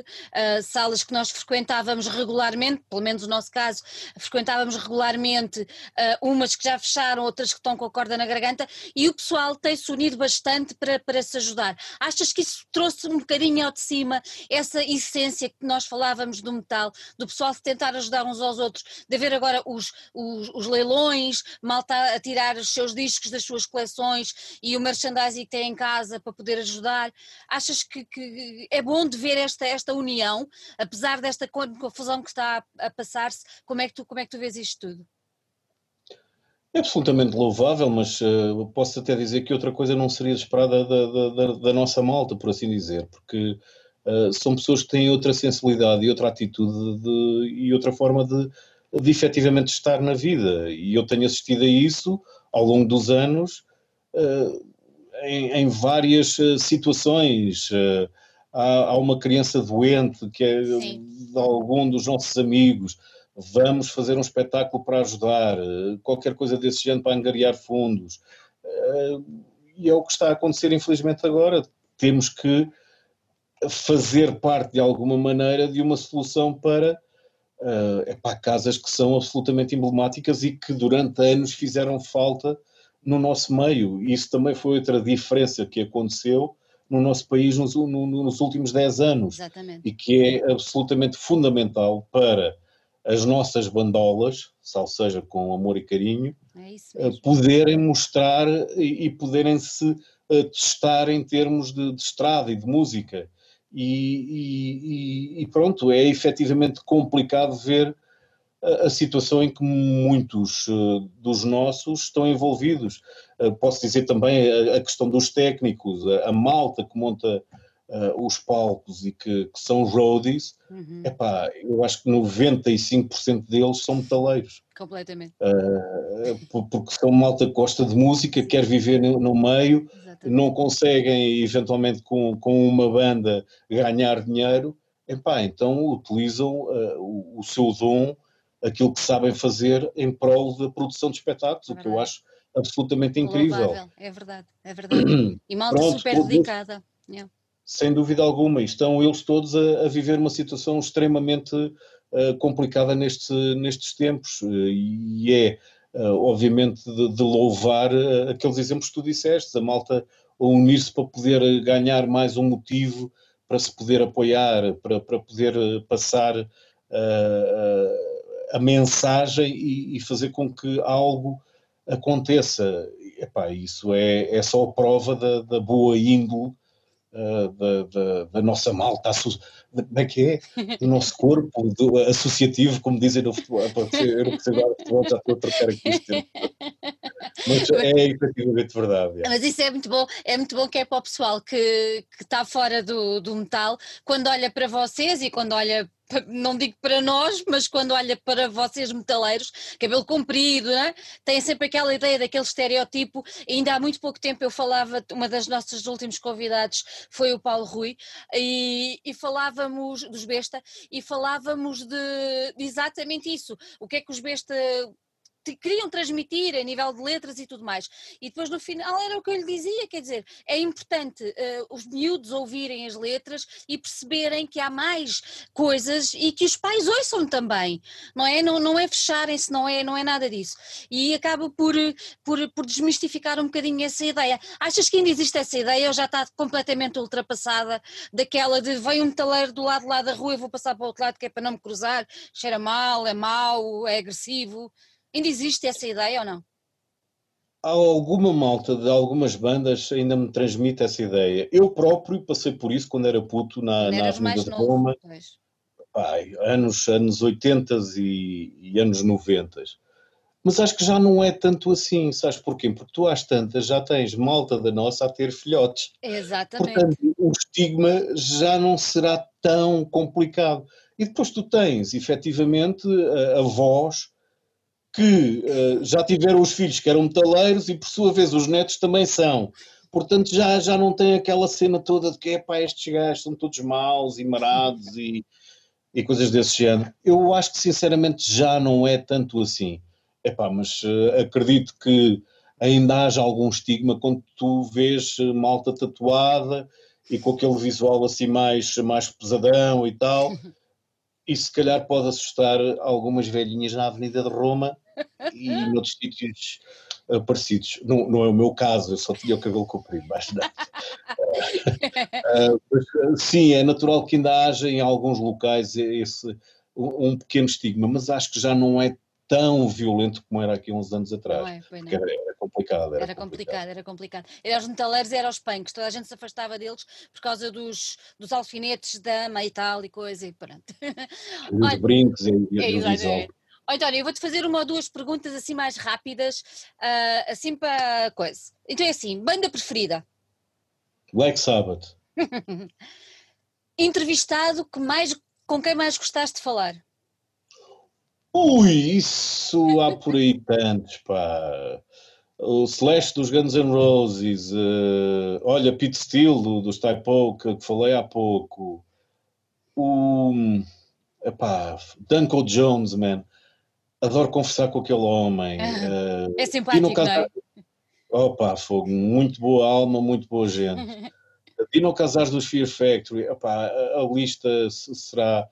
salas que nós frequentávamos regularmente, pelo menos no nosso caso, frequentávamos regularmente, umas que já fecharam, outras que estão com a corda na garganta, e o pessoal tem-se unido bastante para se ajudar. Achas que isso trouxe um bocadinho ao de cima, essa essência que nós falávamos do metal, do pessoal se tentar ajudar uns aos outros, de haver agora os leilões, malta a tirar os seus discos das suas coleções e o merchandising que tem em casa para poder ajudar? Achas que é bom de ver esta união, apesar desta confusão que está a passar-se? Como é que tu vês isto tudo? É absolutamente louvável, mas posso até dizer que outra coisa não seria esperada da nossa malta, por assim dizer, porque... são pessoas que têm outra sensibilidade e outra atitude e outra forma de efetivamente estar na vida, e eu tenho assistido a isso ao longo dos anos em várias situações. Há uma criança doente que é de algum dos nossos amigos, vamos fazer um espetáculo para ajudar, qualquer coisa desse género para angariar fundos, e é o que está a acontecer infelizmente agora. Temos que fazer parte de alguma maneira de uma solução para casas que são absolutamente emblemáticas e que durante anos fizeram falta no nosso meio. Isso também foi outra diferença que aconteceu no nosso país nos últimos 10 anos. Exatamente. E que é absolutamente fundamental para as nossas bandolas, ou seja, com amor e carinho, poderem mostrar e poderem se testar em termos de estrada e de música. E pronto, é efetivamente complicado ver a situação em que muitos dos nossos estão envolvidos. Posso dizer também a questão dos técnicos, a malta que monta os palcos e que são roadies, epá, eu acho que 95% deles são metaleiros. Completamente. Porque são malta que gosta de música, quer viver no meio, exatamente, não conseguem eventualmente com uma banda ganhar dinheiro, epá, então utilizam o seu dom, aquilo que sabem fazer em prol da produção de espetáculos, o que eu acho absolutamente incrível. Louvável. É verdade, é verdade. E malta super dedicada. Yeah. Sem dúvida alguma, e estão eles todos a viver uma situação extremamente complicada nestes tempos, e é obviamente de louvar aqueles exemplos que tu disseste, a malta a unir-se para poder ganhar mais um motivo para se poder apoiar, para poder passar a mensagem e fazer com que algo aconteça. Epá, isso é só a prova da boa índole da nossa malta, como é que é? Do nosso corpo associativo, como dizem no futebol. Eu não percebo nada de futebol, já estou a trocar aqui este tempo. Mas é efetivamente verdade. É. Mas isso é muito bom que é para o pessoal que está fora do metal, quando olha para vocês e quando olha, não digo para nós, mas quando olha para vocês metaleiros, cabelo comprido, né? Tem sempre aquela ideia daquele estereotipo. Ainda há muito pouco tempo eu falava, uma das nossas últimas convidadas foi o Paulo Rui, e falávamos dos Besta, e falávamos de exatamente isso, o que é que os Besta queriam transmitir a nível de letras e tudo mais, e depois no final era o que eu lhe dizia, quer dizer, é importante os miúdos ouvirem as letras e perceberem que há mais coisas e que os pais ouçam também, não é? Não é fecharem-se, não é nada disso, e acaba por desmistificar um bocadinho essa ideia. Achas que ainda existe essa ideia ou já está completamente ultrapassada, daquela de vem um metaleiro do lado lá da rua, eu vou passar para o outro lado que é para não me cruzar, cheira mal, é mau, é agressivo? Ainda existe essa ideia ou não? Há alguma malta de algumas bandas ainda me transmite essa ideia. Eu próprio passei por isso quando era puto na Avenida de Roma. Pai, anos 80 e anos 90. Mas acho que já não é tanto assim, sabes porquê? Porque tu às tantas já tens malta da nossa a ter filhotes. Exatamente. Portanto, o estigma já não será tão complicado. E depois tu tens, efetivamente, a voz que já tiveram os filhos que eram metaleiros e, por sua vez, os netos também são. Portanto, já não tem aquela cena toda de que, epá, estes gajos são todos maus e marados e coisas desse género. Eu acho que, sinceramente, já não é tanto assim. Epá, mas acredito que ainda haja algum estigma quando tu vês malta tatuada e com aquele visual assim mais pesadão e tal. Isso se calhar pode assustar algumas velhinhas na Avenida de Roma e noutros sítios parecidos. Não, não é o meu caso, eu só tinha o cabelo comprido, mais nada. Mas, sim, é natural que ainda haja em alguns locais um pequeno estigma, mas acho que já não é tão violento como era aqui uns anos atrás. Porque era complicado. Era complicado. Era os metaleiros e era os punks. Toda a gente se afastava deles por causa dos alfinetes da ama e tal e coisa e pronto. Os brincos e o visual. António, eu vou-te fazer uma ou duas perguntas assim mais rápidas, assim para coisa. Então é assim, banda preferida? Black Sabbath. Entrevistado com quem mais gostaste de falar? Ui, isso há por aí tantos, pá. O Slash dos Guns N' Roses, olha, Pete Steele dos Typo, que falei há pouco. Epá, Danko Jones, man. Adoro conversar com aquele homem. É simpático, não é? Opa, fogo, muito boa alma, muito boa gente. Dino Casares dos Fear Factory, epá, a lista será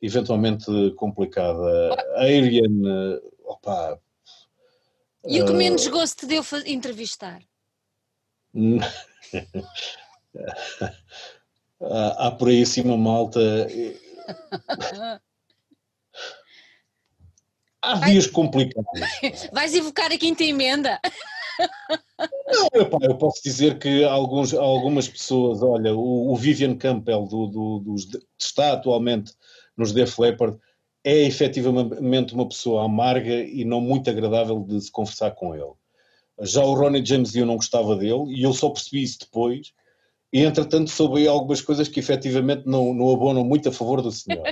eventualmente complicada. Arian, opa. E o que menos gosto te deu entrevistar? Há por aí assim uma malta. Há dias complicados. Vais evocar a quinta emenda? Não, eu posso dizer que algumas pessoas, olha, o Vivian Campbell dos está atualmente nos Def Leppard, é efetivamente uma pessoa amarga e não muito agradável de se conversar com ele. Já o Ronnie James eu não gostava dele, e eu só percebi isso depois, e entretanto soube algumas coisas que efetivamente não abonam muito a favor do senhor.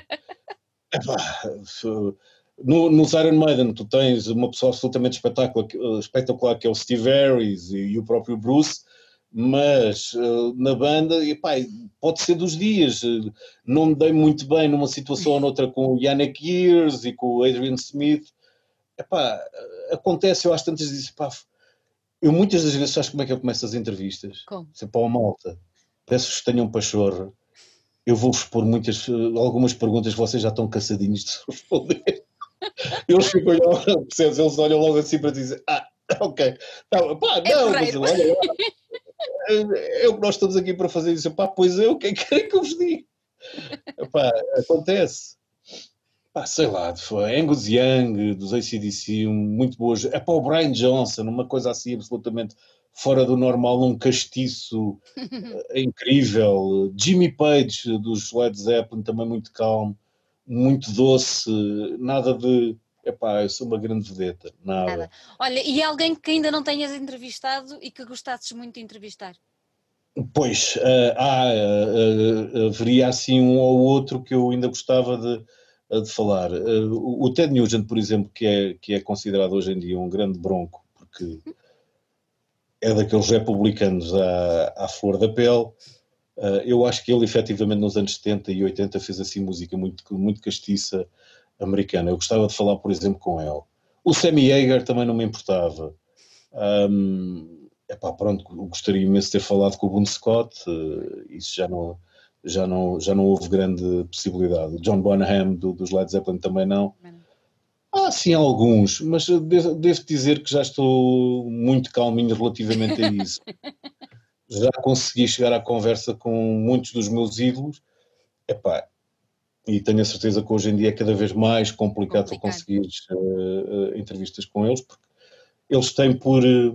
Nos Iron Maiden tu tens uma pessoa absolutamente espetacular que é o Steve Harris e o próprio Bruce, mas na banda, epá, pode ser dos dias, não me dei muito bem numa situação ou noutra com o Yannick Gears e com o Adrian Smith, epá, acontece, eu às tantas disse, pá, eu muitas das vezes, sabes como é que eu começo as entrevistas? Como? Para a malta, peço-vos que tenham pachorra, eu vou-vos pôr algumas perguntas, vocês já estão cansadinhos de responder. Eles ficam olhando, eles olham logo assim para dizer, ah, ok, não, pá, não, mas olha, é o que nós estamos aqui para fazer, isso, pá, pois eu, quem quer que eu vos diga? Pá, acontece. Pá, sei lá, foi Angus Young, dos AC/DC, muito boas. É para o Brian Johnson, uma coisa assim absolutamente fora do normal, um castiço incrível. Jimmy Page, dos Led Zeppelin, também muito calmo, muito doce, nada de... Epá, eu sou uma grande vedeta, nada. Olha, e alguém que ainda não tenhas entrevistado e que gostasses muito de entrevistar? Pois, haveria assim um ou outro que eu ainda gostava de falar. O Ted Nugent, por exemplo, que é considerado hoje em dia um grande bronco, porque é daqueles republicanos à flor da pele. Eu acho que ele efetivamente nos anos 70 e 80 fez assim música muito, muito castiça americana. Eu gostava de falar, por exemplo, com ele. O Sammy Hagar também não me importava. Epá, pronto, gostaria imenso de ter falado com o Bon Scott, isso já não houve grande possibilidade. O John Bonham dos Led Zeppelin também não. Ah, sim, alguns, mas devo dizer que já estou muito calminho relativamente a isso. Já consegui chegar à conversa com muitos dos meus ídolos. Epá, e tenho a certeza que hoje em dia é cada vez mais complicado tu conseguires entrevistas com eles, porque eles têm têm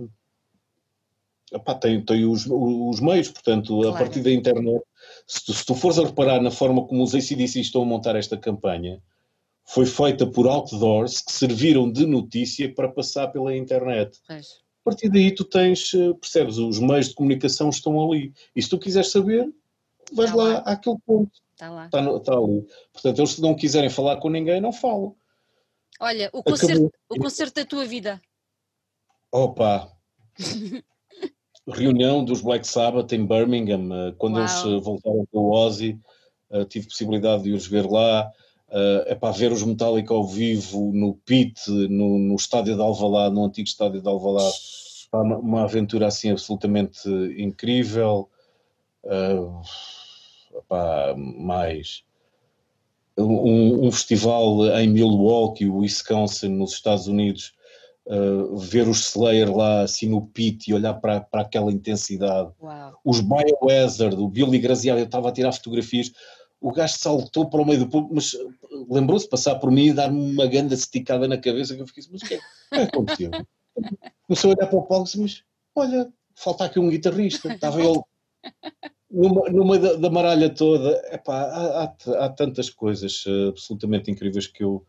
os meios, portanto, claro. A partir da internet, se tu fores a reparar na forma como os AC/DC estão a montar esta campanha, foi feita por outdoors que serviram de notícia para passar pela internet. É. A partir daí tu tens, percebes, os meios de comunicação estão ali, e se tu quiseres saber, vais lá àquele ponto. Está ali. Portanto, eles se não quiserem falar com ninguém, não falam. Olha, o concerto da tua vida. Opa! Reunião dos Black Sabbath em Birmingham. Quando eles voltaram para o Ozzy, tive possibilidade de os ver lá. É para ver os Metallica ao vivo no pit, no estádio de Alvalade, no antigo estádio de Alvalade. Uma aventura assim absolutamente incrível. Epá, mais um festival em Milwaukee, o Wisconsin, nos Estados Unidos, ver os Slayer lá assim no pit e olhar para aquela intensidade. Uau. Os Biohazard, o Billy Graziano, eu estava a tirar fotografias, o gajo saltou para o meio do público, mas lembrou-se de passar por mim e dar-me uma ganda esticada na cabeça, que eu fiquei assim, mas o que é que aconteceu? Comecei a olhar para o palco e disse, mas olha, falta aqui um guitarrista, estava ele... No meio da maralha toda. Epá, há tantas coisas absolutamente incríveis que eu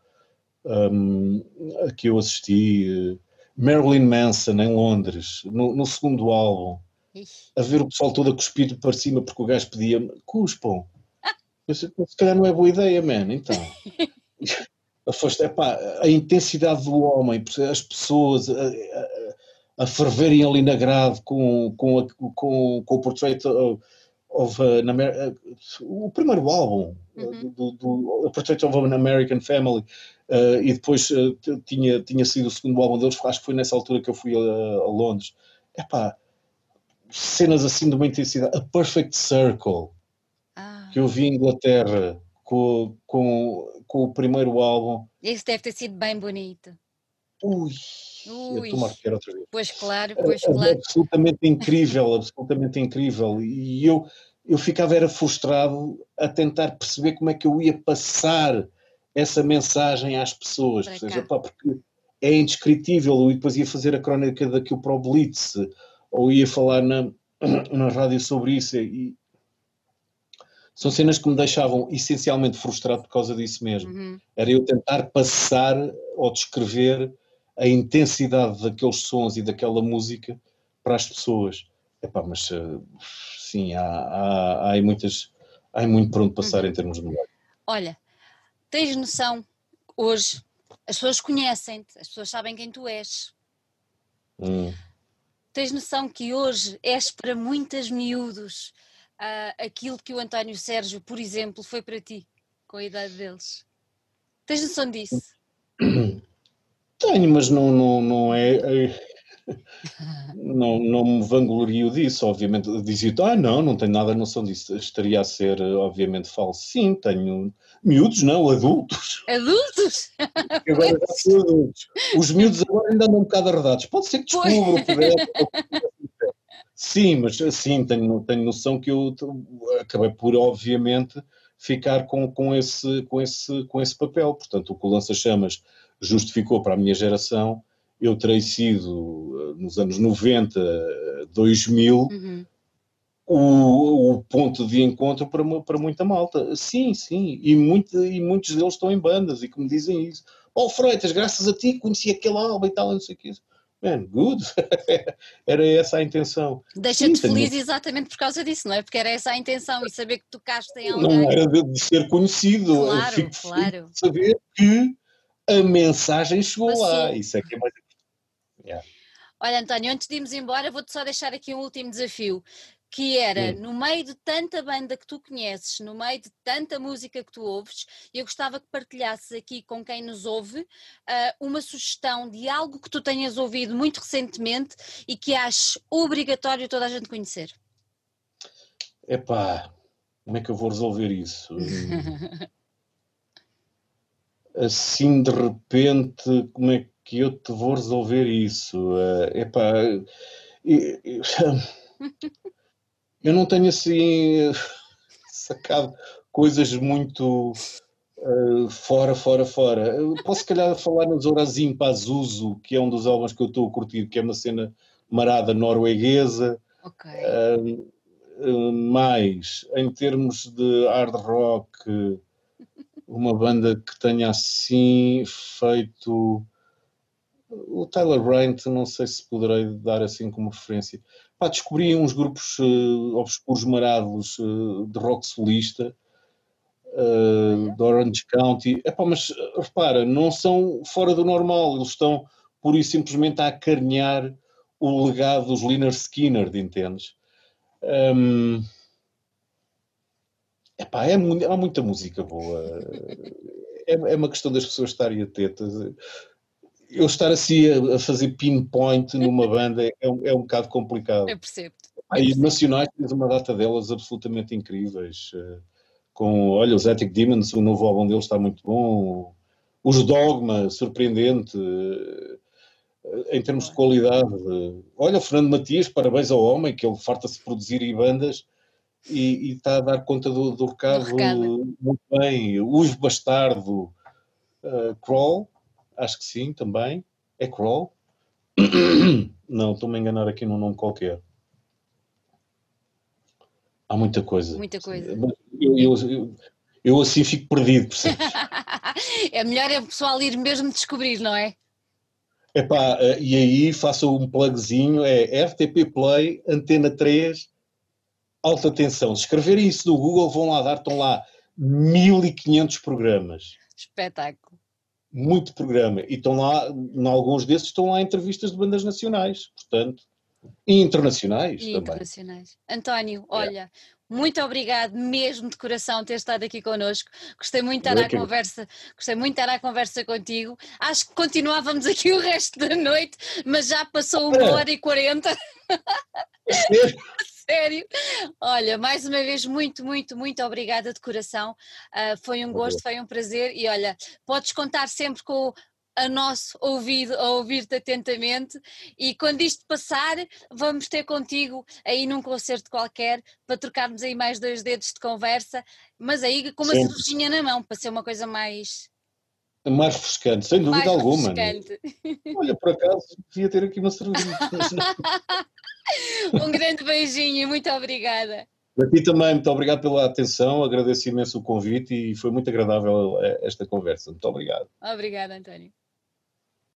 assisti. Marilyn Manson em Londres, no segundo álbum. Ixi. A ver o pessoal todo a cuspir para cima porque o gajo pedia-me, cuspam. Eu disse, se calhar não é boa ideia, man, então. Epá, a intensidade do homem, as pessoas... A ferverem ali na grade com o Portrait of an American... O primeiro álbum, do Portrait of an American Family, e depois tinha sido o segundo álbum deles, acho que foi nessa altura que eu fui a Londres. Epá, cenas assim de uma intensidade. A Perfect Circle, que eu vi em Inglaterra com o primeiro álbum. Isso deve ter sido bem bonito. Ui. Tomar, quero outra vez. Pois claro. Absolutamente incrível, absolutamente incrível. E eu ficava, era frustrado a tentar perceber como é que eu ia passar essa mensagem às pessoas. Ou seja, porque é indescritível. Eu depois ia fazer a crónica daquilo para o Blitz, ou ia falar na rádio sobre isso. E São cenas que me deixavam essencialmente frustrado por causa disso mesmo. Uhum. Era eu tentar passar ou descrever a intensidade daqueles sons e daquela música para as pessoas. Epá, mas sim, há muito para onde passar em termos de música. Olha, tens noção, hoje as pessoas conhecem-te, as pessoas sabem quem tu és. Tens noção que hoje és para muitas miúdos aquilo que o António Sérgio, por exemplo, foi para ti, com a idade deles. Tens noção disso? Tenho, mas não me vanglorio disso, obviamente. Dizia-te, não tenho nada a noção disso, estaria a ser, obviamente, falso. Sim, tenho miúdos, não, adultos. Adultos? Agora já são adultos. Os miúdos agora ainda andam um bocado arredados. Pode ser que descubram o poder. Sim, mas assim, tenho noção que eu acabei por, obviamente, ficar com esse papel. Portanto, o que o lança-chamas justificou para a minha geração, eu terei sido, nos anos 90, 2000, o ponto de encontro para muita malta. Sim, e muitos deles estão em bandas e que me dizem isso. Oh, Freitas, graças a ti conheci aquele álbum e tal, não sei o que. Man, good. Era essa a intenção. Deixa-te feliz exatamente por causa disso, não é? Porque era essa a intenção e saber que tocaste em alguém. Não era de ser conhecido. Claro, fico claro. De saber que a mensagem chegou lá. Isso é que é mais importante. Yeah. Olha, António, antes de irmos embora, vou-te só deixar aqui um último desafio, que era, no meio de tanta banda que tu conheces, no meio de tanta música que tu ouves, eu gostava que partilhasses aqui com quem nos ouve uma sugestão de algo que tu tenhas ouvido muito recentemente e que aches obrigatório toda a gente conhecer. Epá, como é que eu vou resolver isso? Assim, de repente, como é que eu te vou resolver isso? Epá, eu não tenho assim sacado coisas muito fora. Eu posso, se calhar, falar no Zorazim Pazuzu, que é um dos álbuns que eu estou a curtir, que é uma cena marada norueguesa. Ok. Mas, em termos de hard rock, uma banda que tenha assim feito... O Tyler Bryant, não sei se poderei dar assim como referência. Pá, descobri uns grupos obscuros marados de rock solista, de Orange County. Epá, mas repara, não são fora do normal, eles estão pura e simplesmente a acarinhar o legado dos Lynyrd Skynyrd, entendes? Epá, há muita música boa. É uma questão das pessoas estarem atentas. Eu estar assim a fazer pinpoint numa banda é um bocado complicado. Eu percebo. E nacionais, tens uma data delas absolutamente incríveis. Olha, os Attic Demons, o novo álbum deles está muito bom. Os Dogma, surpreendente, em termos de qualidade. Olha, o Fernando Matias, parabéns ao homem, que ele farta-se de produzir em bandas. E está a dar conta do recado muito bem. Os Bastardo, Crawl, acho que sim, também. É Crawl? Não, estou-me a enganar aqui num nome qualquer. Há muita coisa. Muita coisa. Eu assim fico perdido, percebes? É melhor o pessoal ir mesmo descobrir, não é? Epá, e aí faço um plugzinho, é RTP Play, Antena 3... Alta atenção, se escreverem isso no Google vão lá dar, estão lá 1500 programas. Espetáculo. Muito programa. E estão lá, em alguns desses, estão lá entrevistas de bandas nacionais, portanto, e internacionais também. Internacionais. António, olha, muito obrigado mesmo de coração ter estado aqui connosco. Gostei muito de estar à conversa, contigo. Acho que continuávamos aqui o resto da noite, mas já passou 1h40. Sério. Olha, mais uma vez, muito obrigada de coração. Foi um gosto, foi um prazer. E olha, podes contar sempre com o nosso ouvido a ouvir-te atentamente. E quando isto passar, vamos ter contigo aí num concerto qualquer para trocarmos aí mais 2 dedos de conversa, mas aí com uma cervejinha na mão, para ser uma coisa mais... Mais refrescante, sem dúvida alguma. Olha, por acaso, devia ter aqui uma cervejinha. Um grande beijinho e muito obrigada. A ti também, muito obrigado pela atenção, agradeço imenso o convite e foi muito agradável esta conversa. Muito obrigado. Obrigada, António.